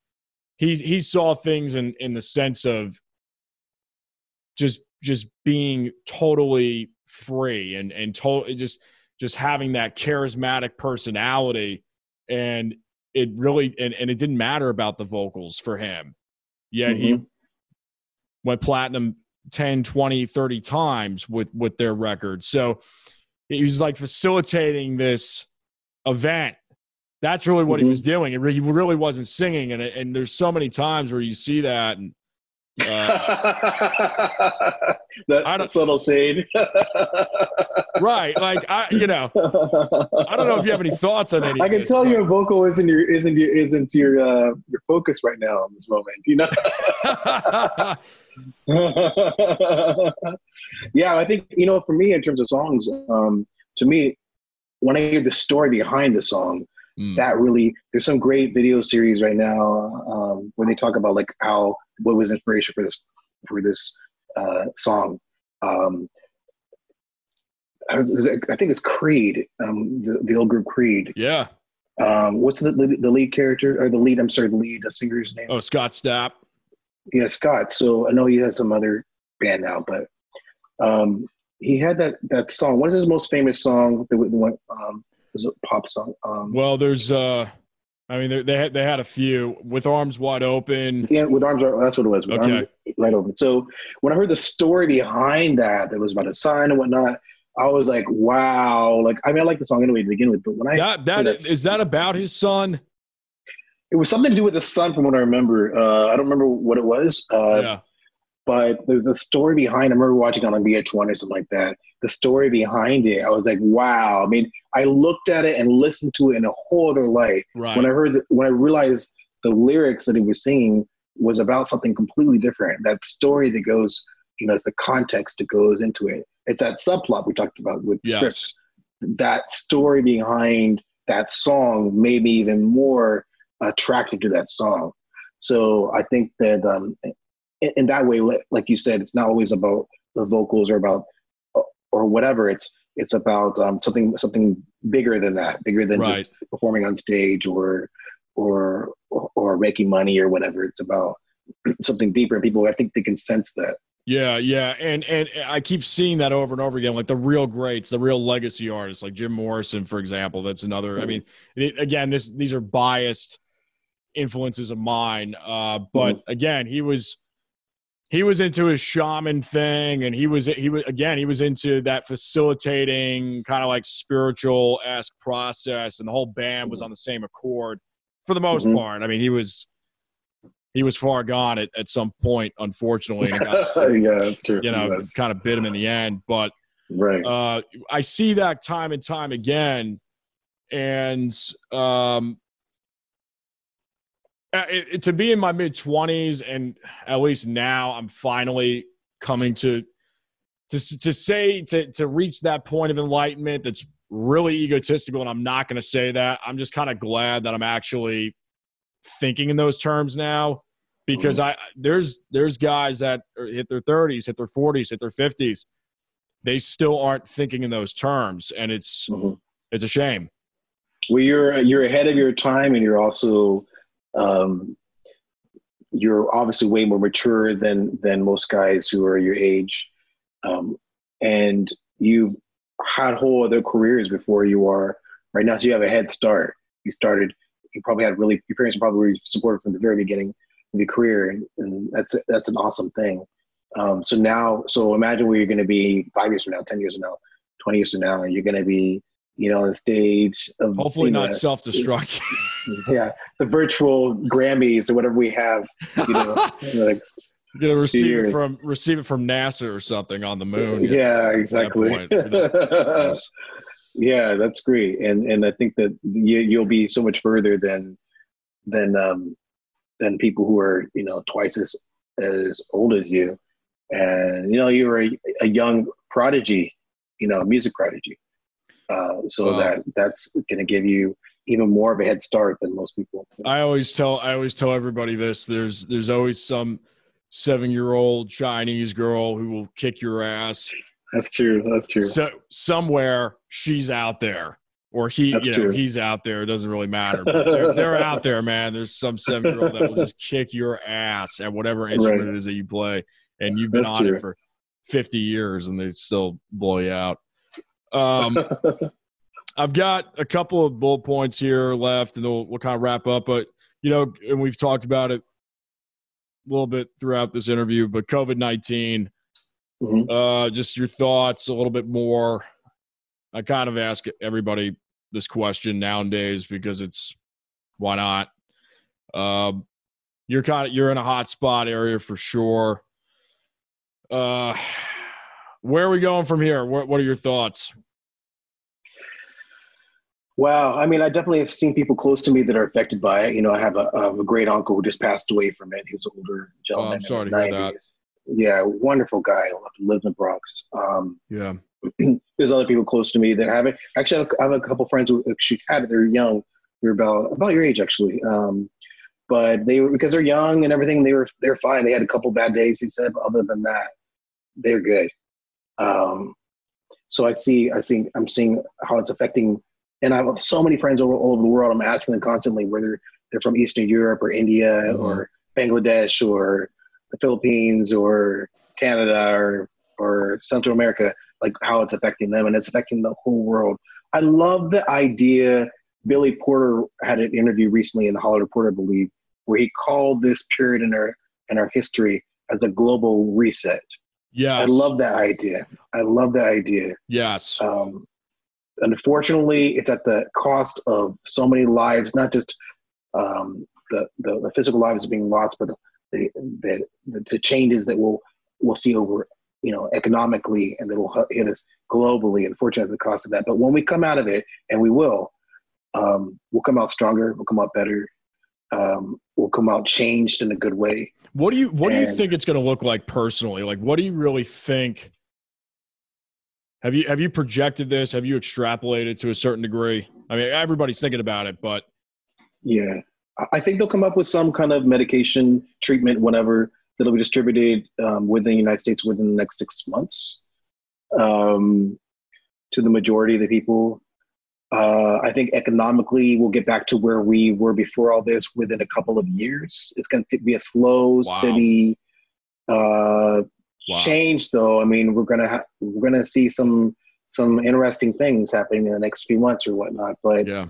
he he saw things in in the sense of just just being totally free and and totally just. just having that charismatic personality, and it really, and, and it didn't matter about the vocals for him. Yet mm-hmm. he went platinum ten, twenty, thirty times with, with their record. So he was like facilitating this event. That's really what mm-hmm. he was doing. It really, he really wasn't singing. And, and there's so many times where you see that. And, uh, that subtle shade. Right, like I, you know, I don't know if you have any thoughts on any. I can tell your vocal isn't your isn't your isn't your uh, your focus right now in this moment. You know. Yeah, I think, you know, for me in terms of songs, um, to me, when I hear the story behind the song, mm. that really there's some great video series right now um, where they talk about like how what was inspiration for this for this uh, song. Um, I think it's Creed, um, the, the old group Creed. Yeah. Um, what's the the lead character or the lead? I'm sorry, the lead the singer's name. Oh, Scott Stapp. Yeah, Scott. So I know he has some other band now, but um, he had that that song. What is his most famous song? The one um, was a pop song. Um, well, there's. Uh, I mean, they, they had they had a few with Arms Wide Open. Yeah, with Arms Wide Open. That's what it was. With okay. Arms Wide Open. So when I heard the story behind that, that was about a sign and whatnot. I was like, wow. Like, I mean, I like the song anyway to begin with, but when I that, that is, is that about his son? It was something to do with the son from what I remember. Uh, I don't remember what it was, uh, yeah. but there's a story behind, I remember watching on V H one or something like that. The story behind it, I was like, wow. I mean, I looked at it and listened to it in a whole other light. Right. When I heard, the, when I realized the lyrics that he was singing was about something completely different. That story that goes, you know, it's the context that goes into it. It's that subplot we talked about with yes. scripts. That story behind that song made me even more attracted to that song. So I think that um, in, in that way, like you said, it's not always about the vocals or about or whatever. It's it's about um, something something bigger than that, bigger than right. just performing on stage or or or making money or whatever. It's about something deeper. People, I think, they can sense that. Yeah, yeah, and and I keep seeing that over and over again. Like the real greats, the real legacy artists, like Jim Morrison, for example. That's another. I mean, again, this these are biased influences of mine. Uh, but again, he was he was into his shaman thing, and he was he was again he was into that facilitating kind of like spiritual-esque process, and the whole band was on the same accord for the most mm-hmm. part. I mean, he was. He was far gone at, at some point, unfortunately. And got, yeah, that's true. You know, yes. kind of bit him in the end. But right. uh, I see that time and time again. And um, it, it, to be in my mid-twenties, and at least now I'm finally coming to to, to say, to, to reach that point of enlightenment that's really egotistical, and I'm not going to say that. I'm just kind of glad that I'm actually – thinking in those terms now, because I there's there's guys that hit their thirties, hit their forties, hit their fifties, they still aren't thinking in those terms, and it's mm-hmm. it's a shame. Well, you're you're ahead of your time, and you're also um, you're obviously way more mature than than most guys who are your age, um, and you've had whole other careers before you are right now. So you have a head start. You started. You probably had really your parents probably were supported from the very beginning of your career, and, and that's that's an awesome thing. Um, so now, so imagine where you're going to be five years from now, ten years from now, twenty years from now, and you're going to be, you know, on the stage of hopefully not self-destruct. Yeah. The virtual Grammys or whatever we have, you know, like you know, receive it from, receive it from NASA or something on the moon. Yeah, know, exactly. That yes. Yeah, that's great. And, and I think that you, you'll be so much further than, than, um, than people who are, you know, twice as, as old as you. And, you know, you were a, a young prodigy, you know, music prodigy. Uh, so wow. that that's going to give you even more of a head start than most people. I always tell, I always tell everybody this, there's, there's always some seven-year-old Chinese girl who will kick your ass. That's true. That's true. So somewhere she's out there or he, that's you know, true. He's out there. It doesn't really matter. But they're, they're out there, man. There's some seven-year-old that will just kick your ass at whatever instrument right. it is that you play. And you've been that's on true. It for fifty years and they still blow you out. Um, I've got a couple of bullet points here left and we'll, we'll kind of wrap up, but you know, and we've talked about it a little bit throughout this interview, but COVID nineteen, mm-hmm. uh, just your thoughts a little bit more. I kind of ask everybody this question nowadays because it's why not? Um, you're kind of, you're in a hot spot area for sure. Uh, where are we going from here? What, what are your thoughts? Well, I mean, I definitely have seen people close to me that are affected by it. You know, I have a, I have a great uncle who just passed away from it. He was an older gentleman. Oh, I'm sorry to hear that. Yeah, wonderful guy. I love to live in the Bronx. Um, yeah. There's other people close to me that have it. Actually, I have a couple friends who actually had it. They're young. They're about about your age, actually. Um, but they were because they're young and everything. They were they're fine. They had a couple bad days. He said, but other than that, they're good. Um, so I see, I see, I'm seeing how it's affecting, and I have so many friends all, all over the world. I'm asking them constantly whether they're from Eastern Europe or India mm-hmm. or Bangladesh or the Philippines or Canada or, or Central America, like how it's affecting them, and it's affecting the whole world. I love the idea. Billy Porter had an interview recently in the Hollywood Reporter, I believe, where he called this period in our, in our history as a global reset. Yeah, I love that idea. I love that idea. Yes. Um, unfortunately, it's at the cost of so many lives, not just um, the, the, the physical lives being lost, but the, the, the changes that we'll, we'll see over, you know, economically and that will hit us globally, unfortunately, at the cost of that. But when we come out of it, and we will, um, we'll come out stronger, we'll come out better, um, we'll come out changed in a good way. What do you what do you think it's going to look like personally? Like, what do you really think? Have you have you projected this? Have you extrapolated to a certain degree? I mean, everybody's thinking about it, but yeah, I think they'll come up with some kind of medication, treatment, whatever that'll be distributed um, within the United States within the next six months um, to the majority of the people. Uh, I think economically, we'll get back to where we were before all this within a couple of years. It's going to be a slow, wow. steady uh, wow. change, though. I mean, we're going to ha- we're going to see some some interesting things happening in the next few months or whatnot. But yeah.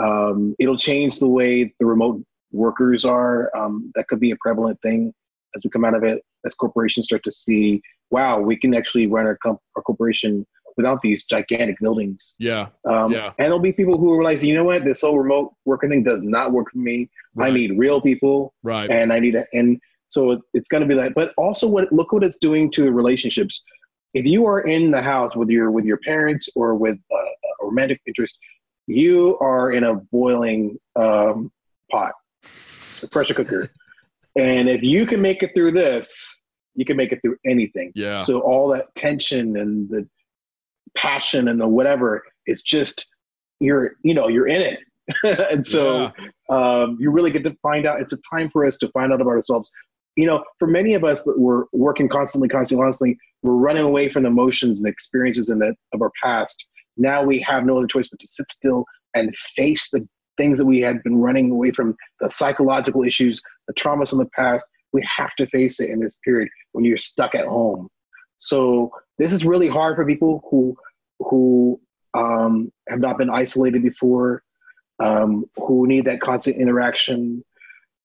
um, it'll change the way the remote workers are. Um, that could be a prevalent thing as we come out of it. As corporations start to see, wow, we can actually run our, comp- our corporation without these gigantic buildings. Yeah. Um, yeah. And there'll be people who realize, you know what, this whole remote working thing does not work for me. Right. I need real people. Right. And I need to, and so it, it's going to be like, but also what, look what it's doing to relationships. If you are in the house with your, with your parents or with uh, a romantic interest, you are in a boiling um, pot, a pressure cooker. And if you can make it through this, you can make it through anything. Yeah. So all that tension and the passion and the whatever, it's just you're you know you're in it. And so yeah. um you really get to find out. It's a time for us to find out about ourselves, you know. For many of us that we're working constantly constantly constantly we're running away from the emotions and experiences and that of our past. Now we have no other choice but to sit still and face the things that we had been running away from, the psychological issues, the traumas from the past. We have to face it in this period when you're stuck at home. So this is really hard for people who who um, have not been isolated before, um, who need that constant interaction.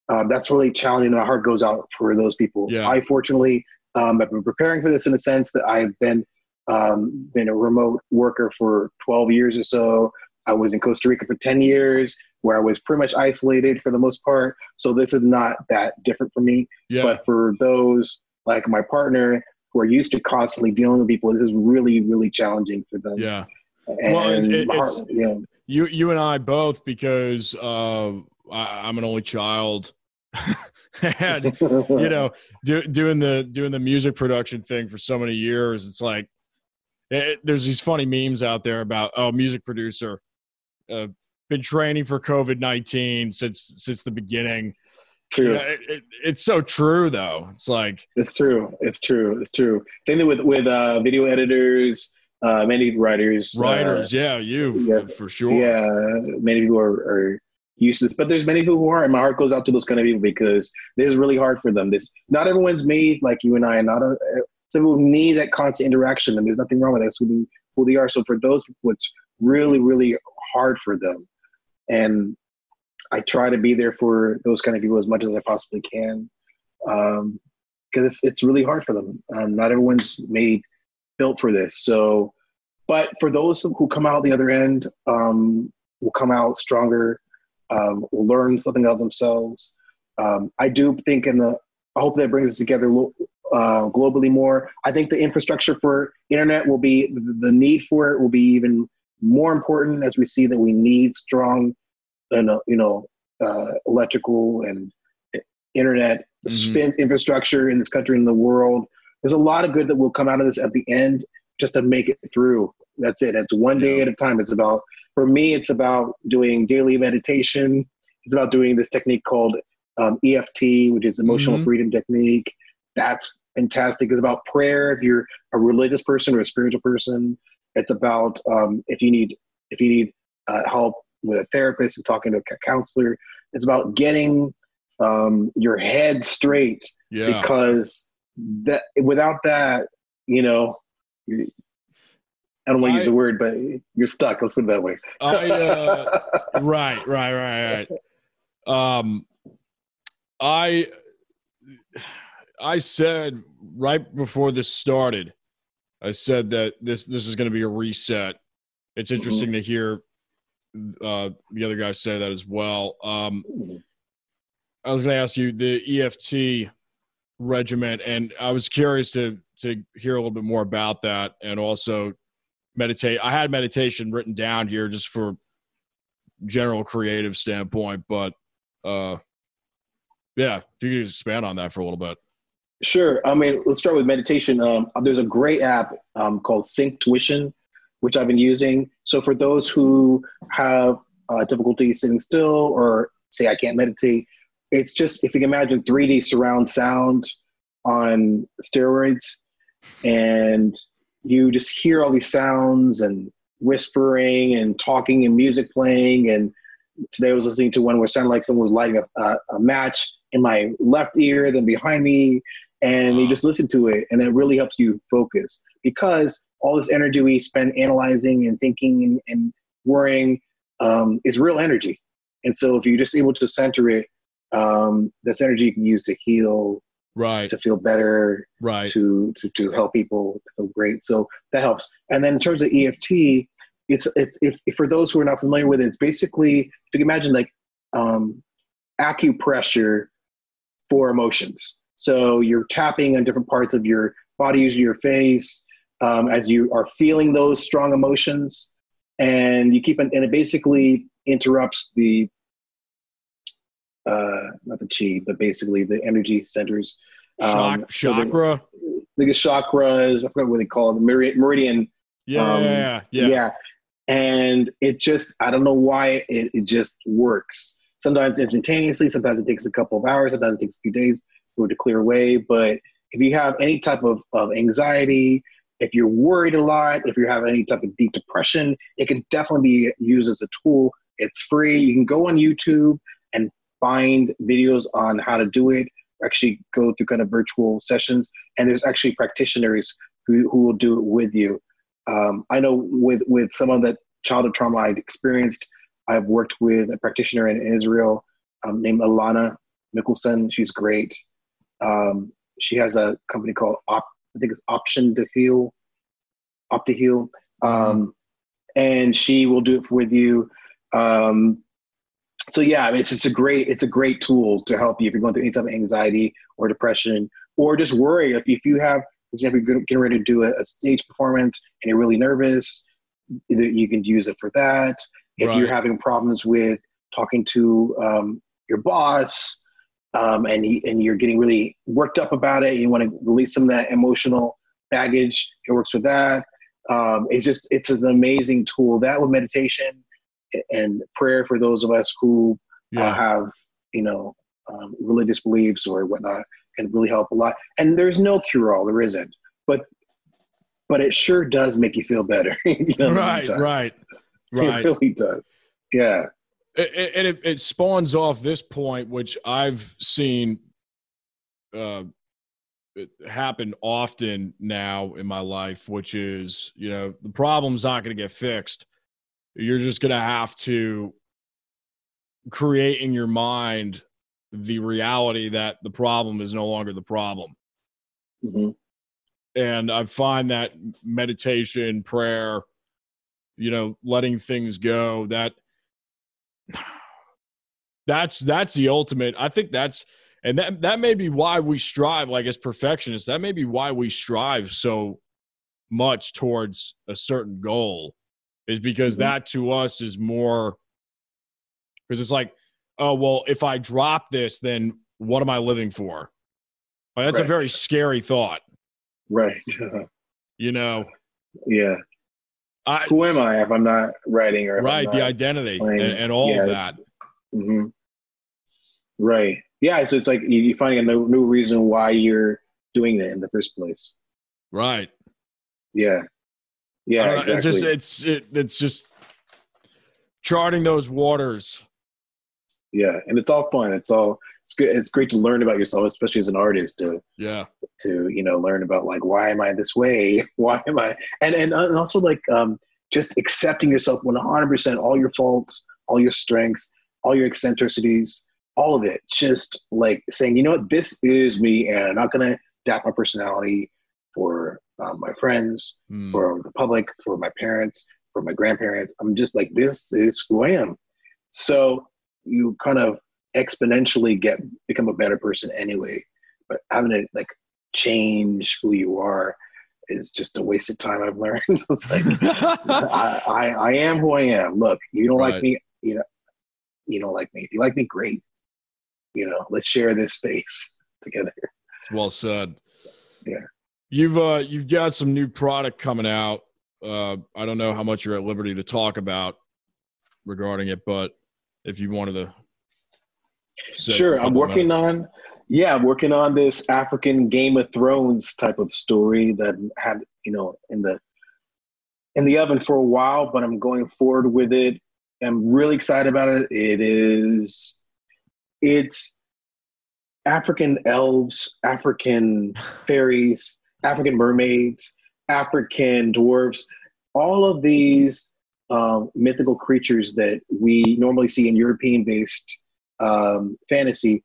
Uh, that's really challenging. My heart goes out for those people. Yeah. I fortunately um, have been preparing for this in a sense that I've been um, been a remote worker for twelve years or so. I was in Costa Rica for ten years, where I was pretty much isolated for the most part. So this is not that different for me. Yeah. But for those like my partner who are used to constantly dealing with people, this is really, really challenging for them. Yeah. And well, it, it, heart, it's, yeah. you, you and I both, because uh, I, I'm an only child. And you know, do, doing the doing the music production thing for so many years, it's like it, there's these funny memes out there about, oh, music producer. Uh, been training for COVID nineteen since since the beginning. True. You know, it, it, it's so true, though. It's like it's true. It's true. It's true. Same thing with with uh, video editors, uh, many writers. Writers, uh, yeah, you yeah, for sure. Yeah, many people are, are used to this, but there's many people who aren't. And my heart goes out to those kind of people because this is really hard for them. This not everyone's made like you and I, and not a, some people need that constant interaction, and there's nothing wrong with that. That's who they, who they are. So for those people, it's really, really hard for them, and I try to be there for those kind of people as much as I possibly can, um because it's it's really hard for them. Um, not everyone's made built for this. So, but for those who come out the other end, um will come out stronger, um will learn something about themselves. um I do think in the I hope that brings us together uh globally more. I think the infrastructure for internet will be the need for it will be even more important as we see that we need strong, you know, uh, electrical and internet mm-hmm. infrastructure in this country and the world. There's a lot of good that will come out of this at the end, just to make it through. That's it. It's one day yeah. at a time. It's about, for me, it's about doing daily meditation. It's about doing this technique called um, E F T, which is emotional mm-hmm. freedom technique. That's fantastic. It's about prayer. If you're a religious person or a spiritual person, it's about um, if you need if you need uh, help with a therapist and talking to a counselor. It's about getting um, your head straight yeah. because that without that, you know, I don't want to use the word, but you're stuck. Let's put it that way. I, uh, right, right, right, right. Um, I I said right before this started. I said that this this is going to be a reset. It's interesting mm-hmm. to hear uh, the other guys say that as well. Um, I was going to ask you the E F T regiment, and I was curious to to hear a little bit more about that, and also meditate. I had meditation written down here just for general creative standpoint, but uh, yeah, if you could expand on that for a little bit. Sure. I mean, let's start with meditation. Um, there's a great app um, called Synctuition, which I've been using. So for those who have uh, difficulty sitting still or say, I can't meditate, it's just, if you can imagine three D surround sound on steroids, and you just hear all these sounds and whispering and talking and music playing. And today I was listening to one where it sounded like someone was lighting a, a, a match in my left ear, then behind me. And you just listen to it, and it really helps you focus, because all this energy we spend analyzing and thinking and, and worrying um, is real energy. And so if you're just able to center it, um, that's energy you can use to heal, right? To feel better, right? To, to, to help people feel great. So that helps. And then in terms of E F T, it's it, if, if for those who are not familiar with it, it's basically, if you can imagine like um, acupressure for emotions. So you're tapping on different parts of your body, using your face, um, as you are feeling those strong emotions, and you keep an, and it basically interrupts the, uh, not the chi, but basically the energy centers. Um, chakra. So the, the chakras, I forgot what they call it, the meridian. meridian yeah, um, yeah, yeah, yeah. And it just, I don't know why it, it just works. Sometimes instantaneously, sometimes it takes a couple of hours, sometimes it takes a few days to clear away. But if you have any type of, of anxiety, if you're worried a lot, if you're having any type of deep depression, it can definitely be used as a tool. It's free. You can go on YouTube and find videos on how to do it, actually go through kind of virtual sessions. And there's actually practitioners who, who will do it with you. Um, I know with, with some of the childhood trauma I've experienced, I've worked with a practitioner in Israel um, named Alana Mickelson. She's great. Um, she has a company called Op- I think it's Option to Heal, Opt to Heal, um, and she will do it with you. Um, so yeah, I mean, it's it's a great it's a great tool to help you if you're going through any type of anxiety or depression or just worry. If if you have, for example, you're getting ready to do a, a stage performance and you're really nervous, you can use it for that. If right. you're having problems with talking to um, your boss, um, and he, and you're getting really worked up about it, you want to release some of that emotional baggage, it works with that. Um, it's just, it's an amazing tool. That with meditation and prayer for those of us who yeah. uh, have, you know, um, religious beliefs or whatnot, can really help a lot. And there's no cure-all, there isn't. But but it sure does make you feel better. you know, right, right. Right. It really does. Yeah. And it, it, it spawns off this point, which I've seen uh, it happen often now in my life, which is, you know, the problem's not going to get fixed. You're just going to have to create in your mind the reality that the problem is no longer the problem. Mm-hmm. And I find that meditation, prayer, you know, letting things go, that that's, that's the ultimate. I think that's, and that, that may be why we strive, like as perfectionists, that may be why we strive so much towards a certain goal, is because mm-hmm. that to us is more, because it's like, oh, well, if I drop this, then what am I living for? Like, that's right. a very scary thought. Right. you know? Yeah. I, Who am I if I'm not writing or right the identity and, and all yeah. of that? Mm-hmm. Right. Yeah. So it's like you find a new, new reason why you're doing it in the first place. Right. Yeah. Yeah. Exactly. It's just it's it, it's just charting those waters. Yeah, and it's all fun. It's all it's good. It's great to learn about yourself, especially as an artist. To yeah, to you know, learn about like why am I this way? Why am I? And and, and also like um, just accepting yourself one hundred percent, all your faults, all your strengths, all your eccentricities, all of it. Just like saying, you know what, this is me, and I'm not gonna adapt my personality for um, my friends, mm. for the public, for my parents, for my grandparents. I'm just like this is who I am. So you kind of exponentially get become a better person anyway, but having to like change who you are is just a waste of time. I've learned it's like I, I I am who I am. Look, you don't right. like me, you know, you don't like me. If you like me, great. You know, let's share this space together. It's well said. Yeah, you've uh you've got some new product coming out. Uh, I don't know how much you're at liberty to talk about regarding it, but if you wanted to. Sure. I'm working minutes. on, yeah, I'm working on this African Game of Thrones type of story that had, you know, in the, in the oven for a while, but I'm going forward with it. I'm really excited about it. It is, it's African elves, African fairies, African mermaids, African dwarves, all of these Um, mythical creatures that we normally see in European-based um, fantasy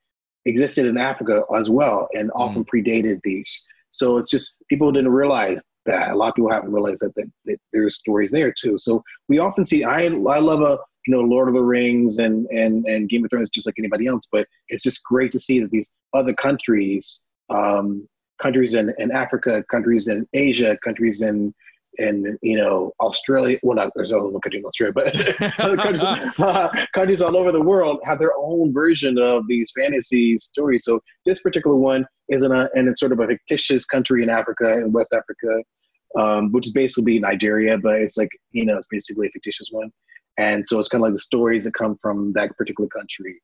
existed in Africa as well, and often mm. predated these. So it's just people didn't realize that. A lot of people haven't realized that, that, that there's stories there too. So we often see. I I love a you know Lord of the Rings and and and Game of Thrones just like anybody else, but it's just great to see that these other countries, um, countries in, in Africa, countries in Asia, countries in and you know Australia, well not there's no country in Australia, but other countries, uh, countries all over the world have their own version of these fantasy stories. So this particular one is in a and it's sort of a fictitious country in Africa, in West Africa, um, which is basically Nigeria, but it's like you know it's basically a fictitious one, and so it's kind of like the stories that come from that particular country,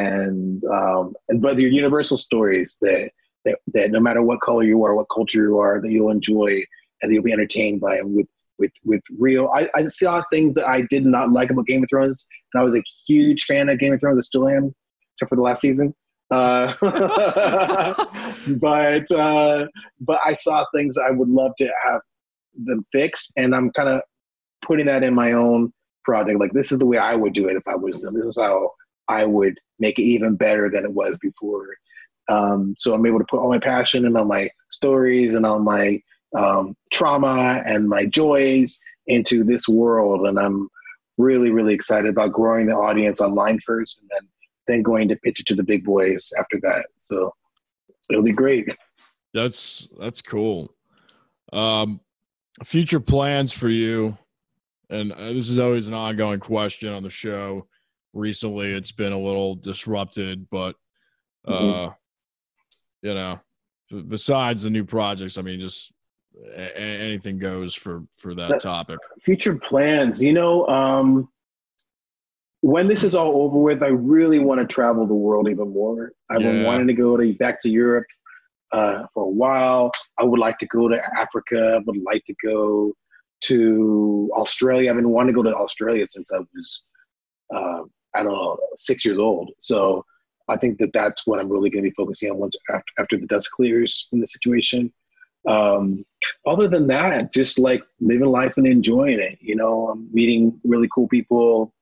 and um, and but they're universal stories that that that no matter what color you are, what culture you are, that you'll enjoy. and you'll be entertained by them with with with real. I, I saw things that I did not like about Game of Thrones, and I was a huge fan of Game of Thrones. I still am, except for the last season. Uh, but uh, but I saw things I would love to have them fixed, and I'm kind of putting that in my own project. Like, this is the way I would do it if I was them. This is how I would make it even better than it was before. Um, so I'm able to put all my passion and all my stories and all my um, trauma and my joys into this world. And I'm really, really excited about growing the audience online first and then, then going to pitch it to the big boys after that. So it'll be great. That's, that's cool. Um, future plans for you. And this is always an ongoing question on the show. Recently, it's been a little disrupted, but, uh, mm-hmm. you know, besides the new projects, I mean, just a- anything goes for, for that, that topic. Future plans, you know, um, when this is all over with, I really want to travel the world even more. I've yeah. been wanting to go to back to Europe uh, for a while. I would like to go to Africa. I would like to go to Australia. I've been wanting to go to Australia since I was, uh, I don't know, six years old. So I think that that's what I'm really going to be focusing on once after, after the dust clears from the situation. Um, other than that, just like living life and enjoying it. You know, I'm meeting really cool people.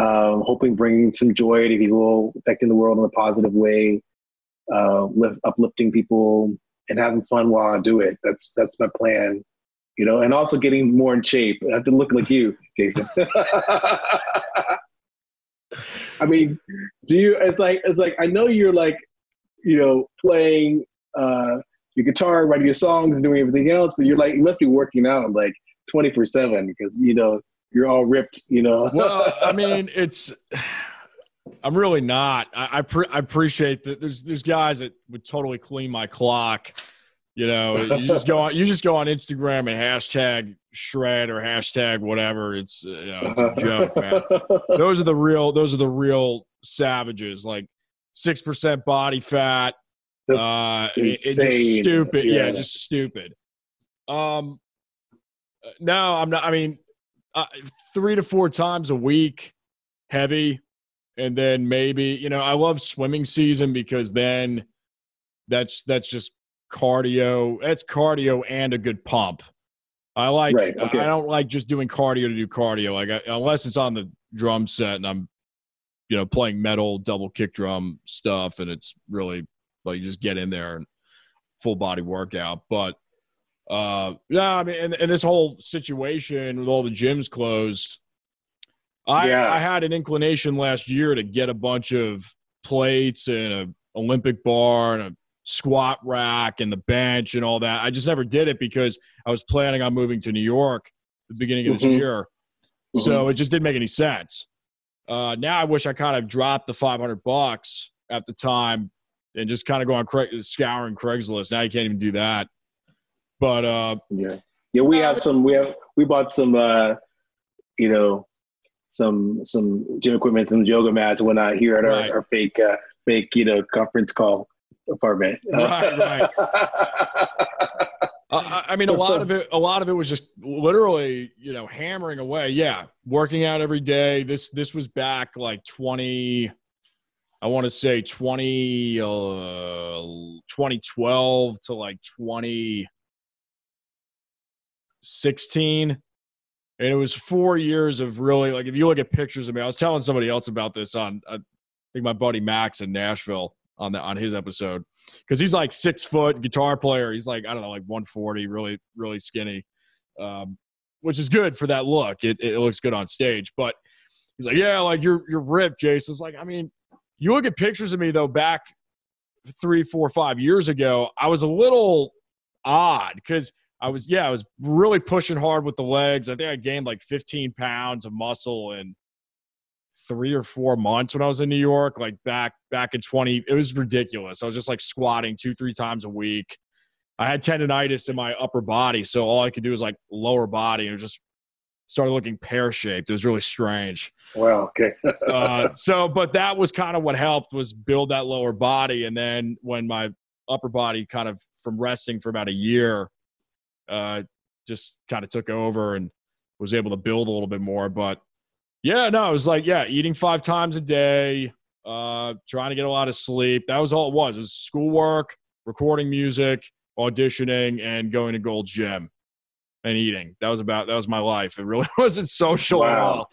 Um, hoping bringing some joy to people, affecting the world in a positive way, uh, lift, uplifting people, and having fun while I do it. That's that's my plan, you know. And also getting more in shape. I have to look like you, Jason. I mean, do you? It's like it's like I know you're like, you know, playing uh, your guitar, writing your songs, doing everything else, but you're like you must be working out like twenty-four seven because you know. You're all ripped, you know? Well, I mean, it's, I'm really not, I I, pre- I appreciate that. There's, there's guys that would totally clean my clock. You know, you just go on, you just go on Instagram and hashtag shred or hashtag whatever. It's, you know, it's a joke, man. Those are the real, those are the real savages, like six percent body fat. That's uh, it's just stupid. Yeah. yeah. Just stupid. Um, no, I'm not, I mean, Uh, three to four times a week, heavy. And then maybe, you know, I love swimming season because then that's, that's just cardio. That's cardio and a good pump. I like, right, okay. I don't like just doing cardio to do cardio. Like I, unless it's on the drum set and I'm, you know, playing metal, double kick drum stuff. And it's really like, you just get in there and full body workout. But Uh, yeah, I mean, and, and this whole situation with all the gyms closed, I, yeah. I had an inclination last year to get a bunch of plates and an Olympic bar and a squat rack and the bench and all that. I just never did it because I was planning on moving to New York at the beginning of mm-hmm. this year. Mm-hmm. So it just didn't make any sense. Uh, now I wish I kind of dropped the five hundred bucks at the time and just kind of go on Cra- scouring Craigslist. Now you can't even do that. But uh, yeah, yeah, we have some. We have we bought some, uh, you know, some some gym equipment, some yoga mats, and whatnot here at right. our, our fake uh, fake you know conference call apartment. Right, right. I, I mean, a lot of it, a lot of it was just literally, you know, hammering away. Yeah, working out every day. This this was back like twenty. I want to say twenty, uh, twenty twelve to like twenty. sixteen, and it was four years of really, like, if you look at pictures of me, I was telling somebody else about this on, I think my buddy Max in Nashville on the, on his episode, because he's like six foot guitar player. He's like, I don't know, like one forty, really, really skinny, um, which is good for that look. It it looks good on stage, but he's like, yeah, like you're, you're ripped, Jason. It's like, I mean, you look at pictures of me though, back three, four, five years ago, I was a little odd because I was, yeah, I was really pushing hard with the legs. I think I gained like fifteen pounds of muscle in three or four months when I was in New York, like back, back in twenty, it was ridiculous. I was just like squatting two, three times a week. I had tendonitis in my upper body. So all I could do was like lower body. It was just started looking pear shaped. It was really strange. Well, okay. uh, so, but that was kind of what helped was build that lower body. And then when my upper body kind of from resting for about a year, uh just kind of took over and was able to build a little bit more. But yeah, no, it was like, yeah, eating five times a day, uh, trying to get a lot of sleep. That was all it was. It was schoolwork, recording music, auditioning, and going to Gold's Gym and eating. That was about, that was my life. It really wasn't social wow. at all.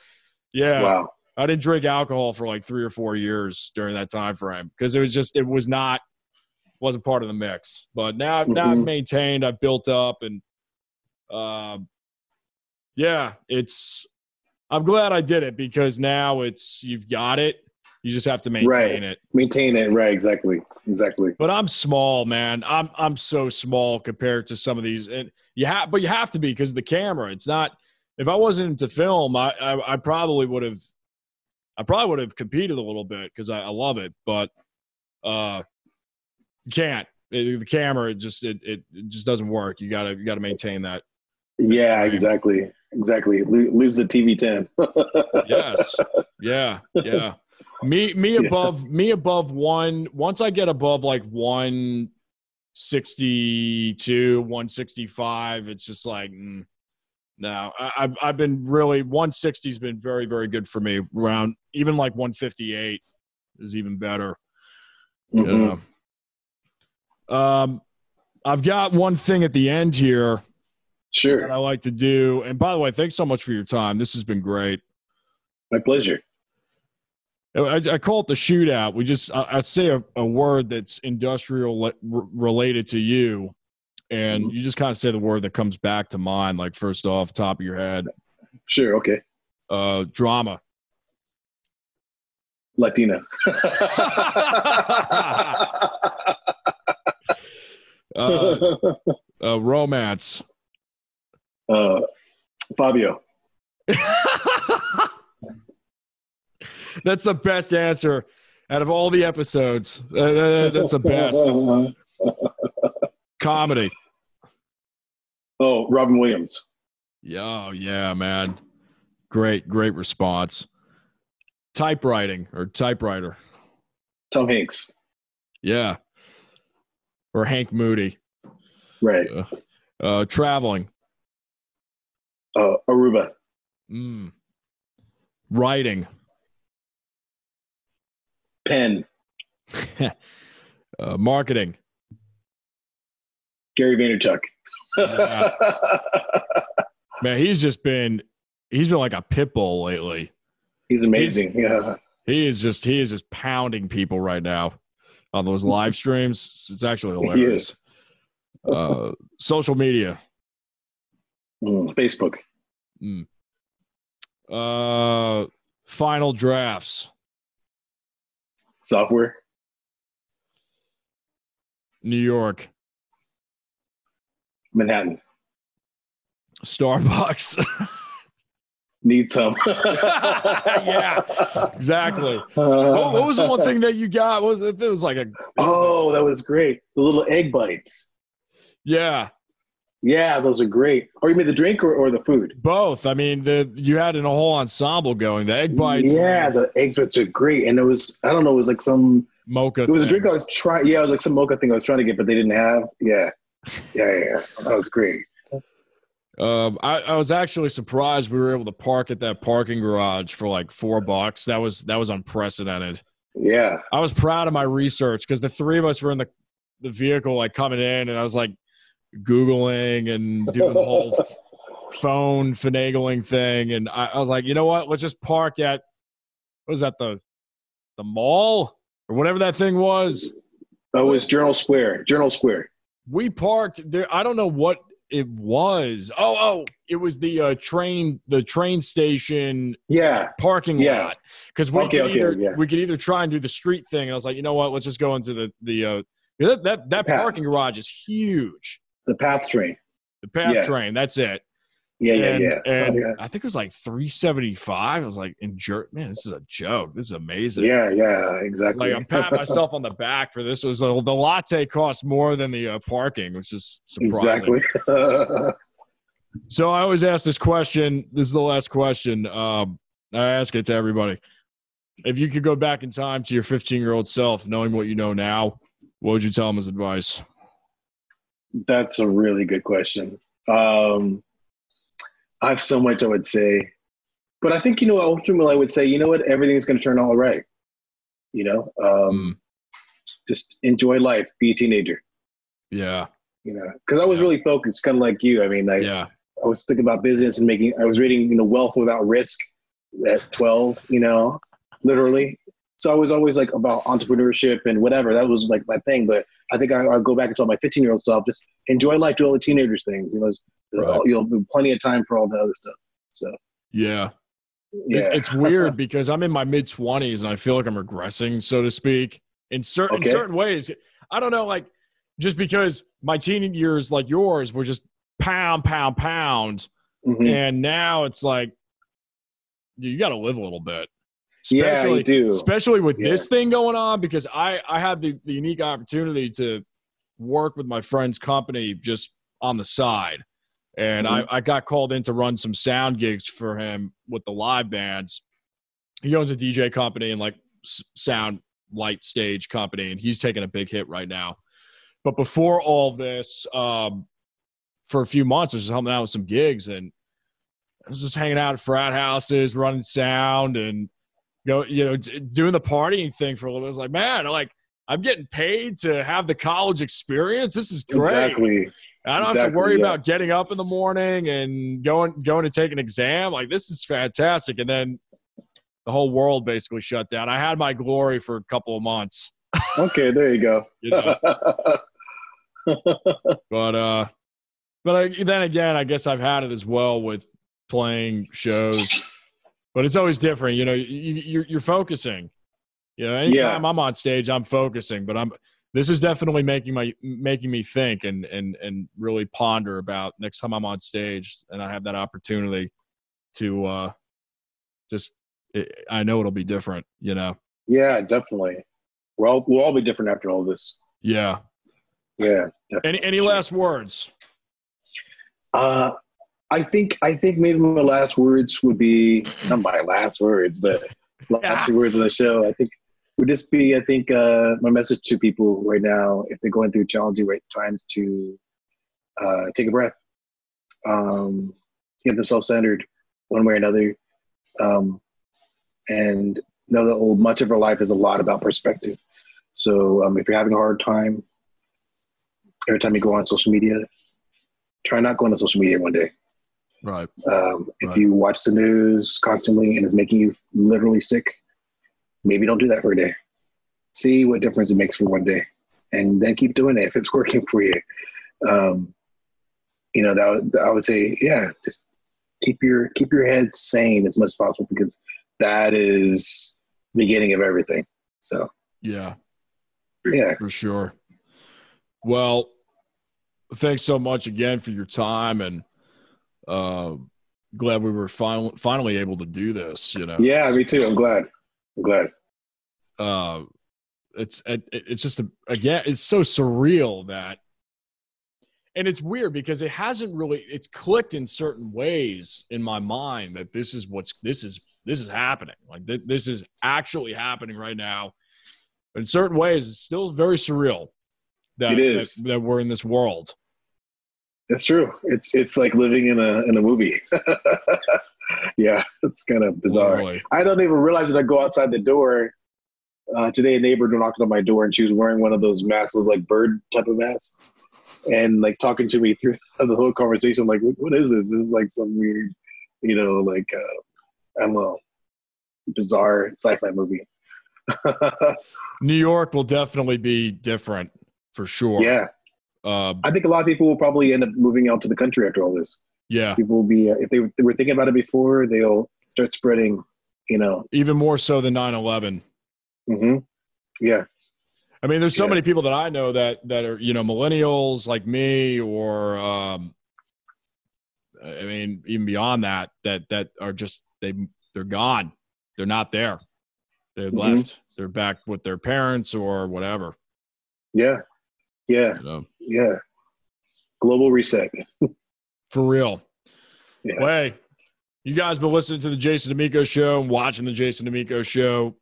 Yeah. Wow. I didn't drink alcohol for like three or four years during that time frame because it was just, it was not, wasn't part of the mix. But now, mm-hmm. now I've maintained, I've built up, and um, yeah, it's, I'm glad I did it because now it's, you've got it. You just have to maintain right. it. Maintain it. Right. Exactly. Exactly. But I'm small, man. I'm, I'm so small compared to some of these, and you have, but you have to be because of the camera. It's not, if I wasn't into film, I, I, I probably would have, I probably would have competed a little bit because I, I love it, but uh, you can't. It, the camera, it just it, it it just doesn't work. You gotta you gotta maintain that. Yeah, frame. exactly, exactly. L- lose the T V ten. Yes. Yeah. Yeah. Me me above yeah. me above one. Once I get above like one sixty-two, one sixty-five, it's just like. Mm, No, I, I've I've been really one sixty's been very very good for me. Around even like one fifty-eight is even better. Mm-hmm. Yeah. Um, I've got one thing at the end here. Sure. That I like to do, and by the way, thanks so much for your time. This has been great. My pleasure. I, I call it the shootout. We just I, I say a, a word that's industrial le- related to you. And you just kind of say the word that comes back to mind, like first off, top of your head. Sure, okay. Uh, drama. Latina. uh, uh, romance. Uh, Fabio. That's the best answer out of all the episodes. Uh, that's the best. Comedy. Oh, Robin Williams. Yeah, yeah, man. Great, great response. Typewriting or typewriter. Tom Hanks. Yeah. Or Hank Moody. Right. Uh, uh, traveling. Uh, Aruba. Mm. Writing. Pen. uh, marketing. Gary Vaynerchuk. Yeah. Man, he's just been he's been like a pit bull lately. He's amazing. He's, yeah. He is just he is just pounding people right now on those live streams. It's actually hilarious. uh, social media. Mm, Facebook. Mm. Uh, final drafts. Software. New York. Manhattan. Starbucks. Need some. Yeah, exactly. Uh, what, what was the one thing that you got? What was it? It was like a. Oh, that was great. The little egg bites. Yeah. Yeah, those are great. Or you mean the drink or, or the food? Both. I mean, the you had an whole ensemble going. The egg bites. Yeah, the egg bites are great. And it was, I don't know, it was like some. Mocha. It was thing. A drink I was trying. Yeah, it was like some mocha thing I was trying to get, but they didn't have. Yeah. Yeah, yeah, yeah, that was great. Um, I, I was actually surprised we were able to park at that parking garage for like four bucks. That was that was unprecedented. Yeah, I was proud of my research because the three of us were in the the vehicle like coming in, and I was like Googling and doing the whole f- phone finagling thing, and I, I was like, you know what? Let's just park at what was that the the mall or whatever that thing was. It was Journal Square. Journal Square. We parked there. I don't know what it was. Oh, oh, it was the uh, train, the train station yeah. parking yeah. lot. Because we, okay, okay, yeah. we could either try and do the street thing. And I was like, you know what? Let's just go into the the uh, that that, that the parking garage is huge. The PATH train. The PATH yeah. train. That's it. Yeah, and, yeah, yeah. And oh, yeah. I think it was like three seventy-five. I was like, in jerk, man, this is a joke. This is amazing. Yeah, yeah, exactly. Like I'm patting myself on the back for this. It was a, the latte cost more than the uh, parking, which is surprising. Exactly. So I always ask this question. This is the last question. Um, I ask it to everybody. If you could go back in time to your fifteen-year-old self, knowing what you know now, what would you tell him as advice? That's a really good question. Um, I have so much I would say, but I think, you know, ultimately I would say, you know what, everything's going to turn all right. You know, um, mm. just enjoy life, be a teenager. Yeah. You know, cause I was yeah. really focused, kind of like you. I mean, I, yeah. I was thinking about business and making, I was reading, you know, Wealth Without Risk at twelve, you know, literally. So I was always like about entrepreneurship and whatever. That was like my thing. But I think I, I'll go back and tell my fifteen year old self, just enjoy life, do all the teenagers things. You know, right. You'll have plenty of time for all the other stuff. So, yeah. Yeah. It's weird because I'm in my mid twenties and I feel like I'm regressing, so to speak, in certain, okay. in certain ways. I don't know, like just because my teen years like yours were just pound, pound, pound. Mm-hmm. And now it's like, dude, you got to live a little bit. Especially, yeah, you do. Especially with yeah. this thing going on, because I, I had the, the unique opportunity to work with my friend's company just on the side. And mm-hmm. I, I got called in to run some sound gigs for him with the live bands. He owns a D J company and like sound light stage company, and he's taking a big hit right now. But before all this, um, for a few months, I was just helping out with some gigs, and I was just hanging out at frat houses, running sound, and you know, you know, doing the partying thing for a little bit. I was like, man, like I'm getting paid to have the college experience. This is great. Exactly. I don't exactly, have to worry yeah. about getting up in the morning and going going to take an exam. Like, this is fantastic. And then the whole world basically shut down. I had my glory for a couple of months. Okay, there you go. You know? But uh, but I, then again, I guess I've had it as well with playing shows. But it's always different. You know, you, you're, you're focusing. You know, anytime yeah. I'm on stage, I'm focusing. But I'm – this is definitely making my making me think and and and really ponder about next time I'm on stage and I have that opportunity to uh, just – I know it'll be different, you know. Yeah, definitely. We're all, we'll all be different after all this. Yeah. Yeah. Definitely. Any any last words? Uh, I think I think maybe my last words would be – not my last words, but last yeah. words of the show, I think – would just be, I think, uh, my message to people right now, if they're going through challenging times, to uh, take a breath, um, get themselves centered one way or another, um, and know that much of our life is a lot about perspective. So um, if you're having a hard time, every time you go on social media, try not going on social media one day. Right. Um, if right. you watch the news constantly and it's making you literally sick, maybe don't do that for a day. See what difference it makes for one day, and then keep doing it if it's working for you. Um, you know, that I would say, yeah, just keep your keep your head sane as much as possible, because that is the beginning of everything. So yeah, yeah, for sure. Well, thanks so much again for your time, and uh, glad we were finally finally able to do this. You know, yeah, me too. I'm glad. I'm glad. Uh, it's it, it's just a, again, it's so surreal that, and it's weird because it hasn't really it's clicked in certain ways in my mind that this is what's this is this is happening like th- this is actually happening right now. But in certain ways, it's still very surreal that it is that, that we're in this world. It's true. It's it's like living in a in a movie. Yeah, it's kind of bizarre. Really? I don't even realize that I go outside the door. Uh, today, a neighbor knocked on my door, and she was wearing one of those masks, like bird type of masks, and like talking to me through the whole conversation. I'm like, what is this? This is like some weird, you know, like uh, I don't know, bizarre sci-fi movie. New York will definitely be different for sure. Yeah, uh, I think a lot of people will probably end up moving out to the country after all this. Yeah, people will be uh, if they were thinking about it before, they'll start spreading, you know, even more so than nine eleven. Mm-hmm. Yeah, I mean, there's so yeah. many people that I know that that are, you know, millennials like me, or um, I mean, even beyond that, that that are just they they're gone, they're not there, they mm-hmm. left, they're back with their parents or whatever. Yeah, yeah, so. yeah. Global reset. For real. Yeah. Well, hey, you guys have been listening to the Jason D'Amico Show and watching the Jason D'Amico Show.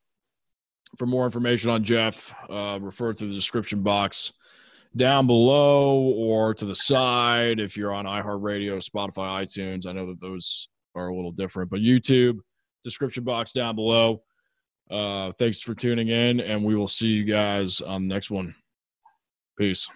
For more information on Jeff, uh, refer to the description box. down below or to the side if you're on iHeartRadio, Spotify, iTunes. I know that those are a little different, but YouTube, description box down below. Uh, thanks for tuning in, and we will see you guys on the next one. Peace.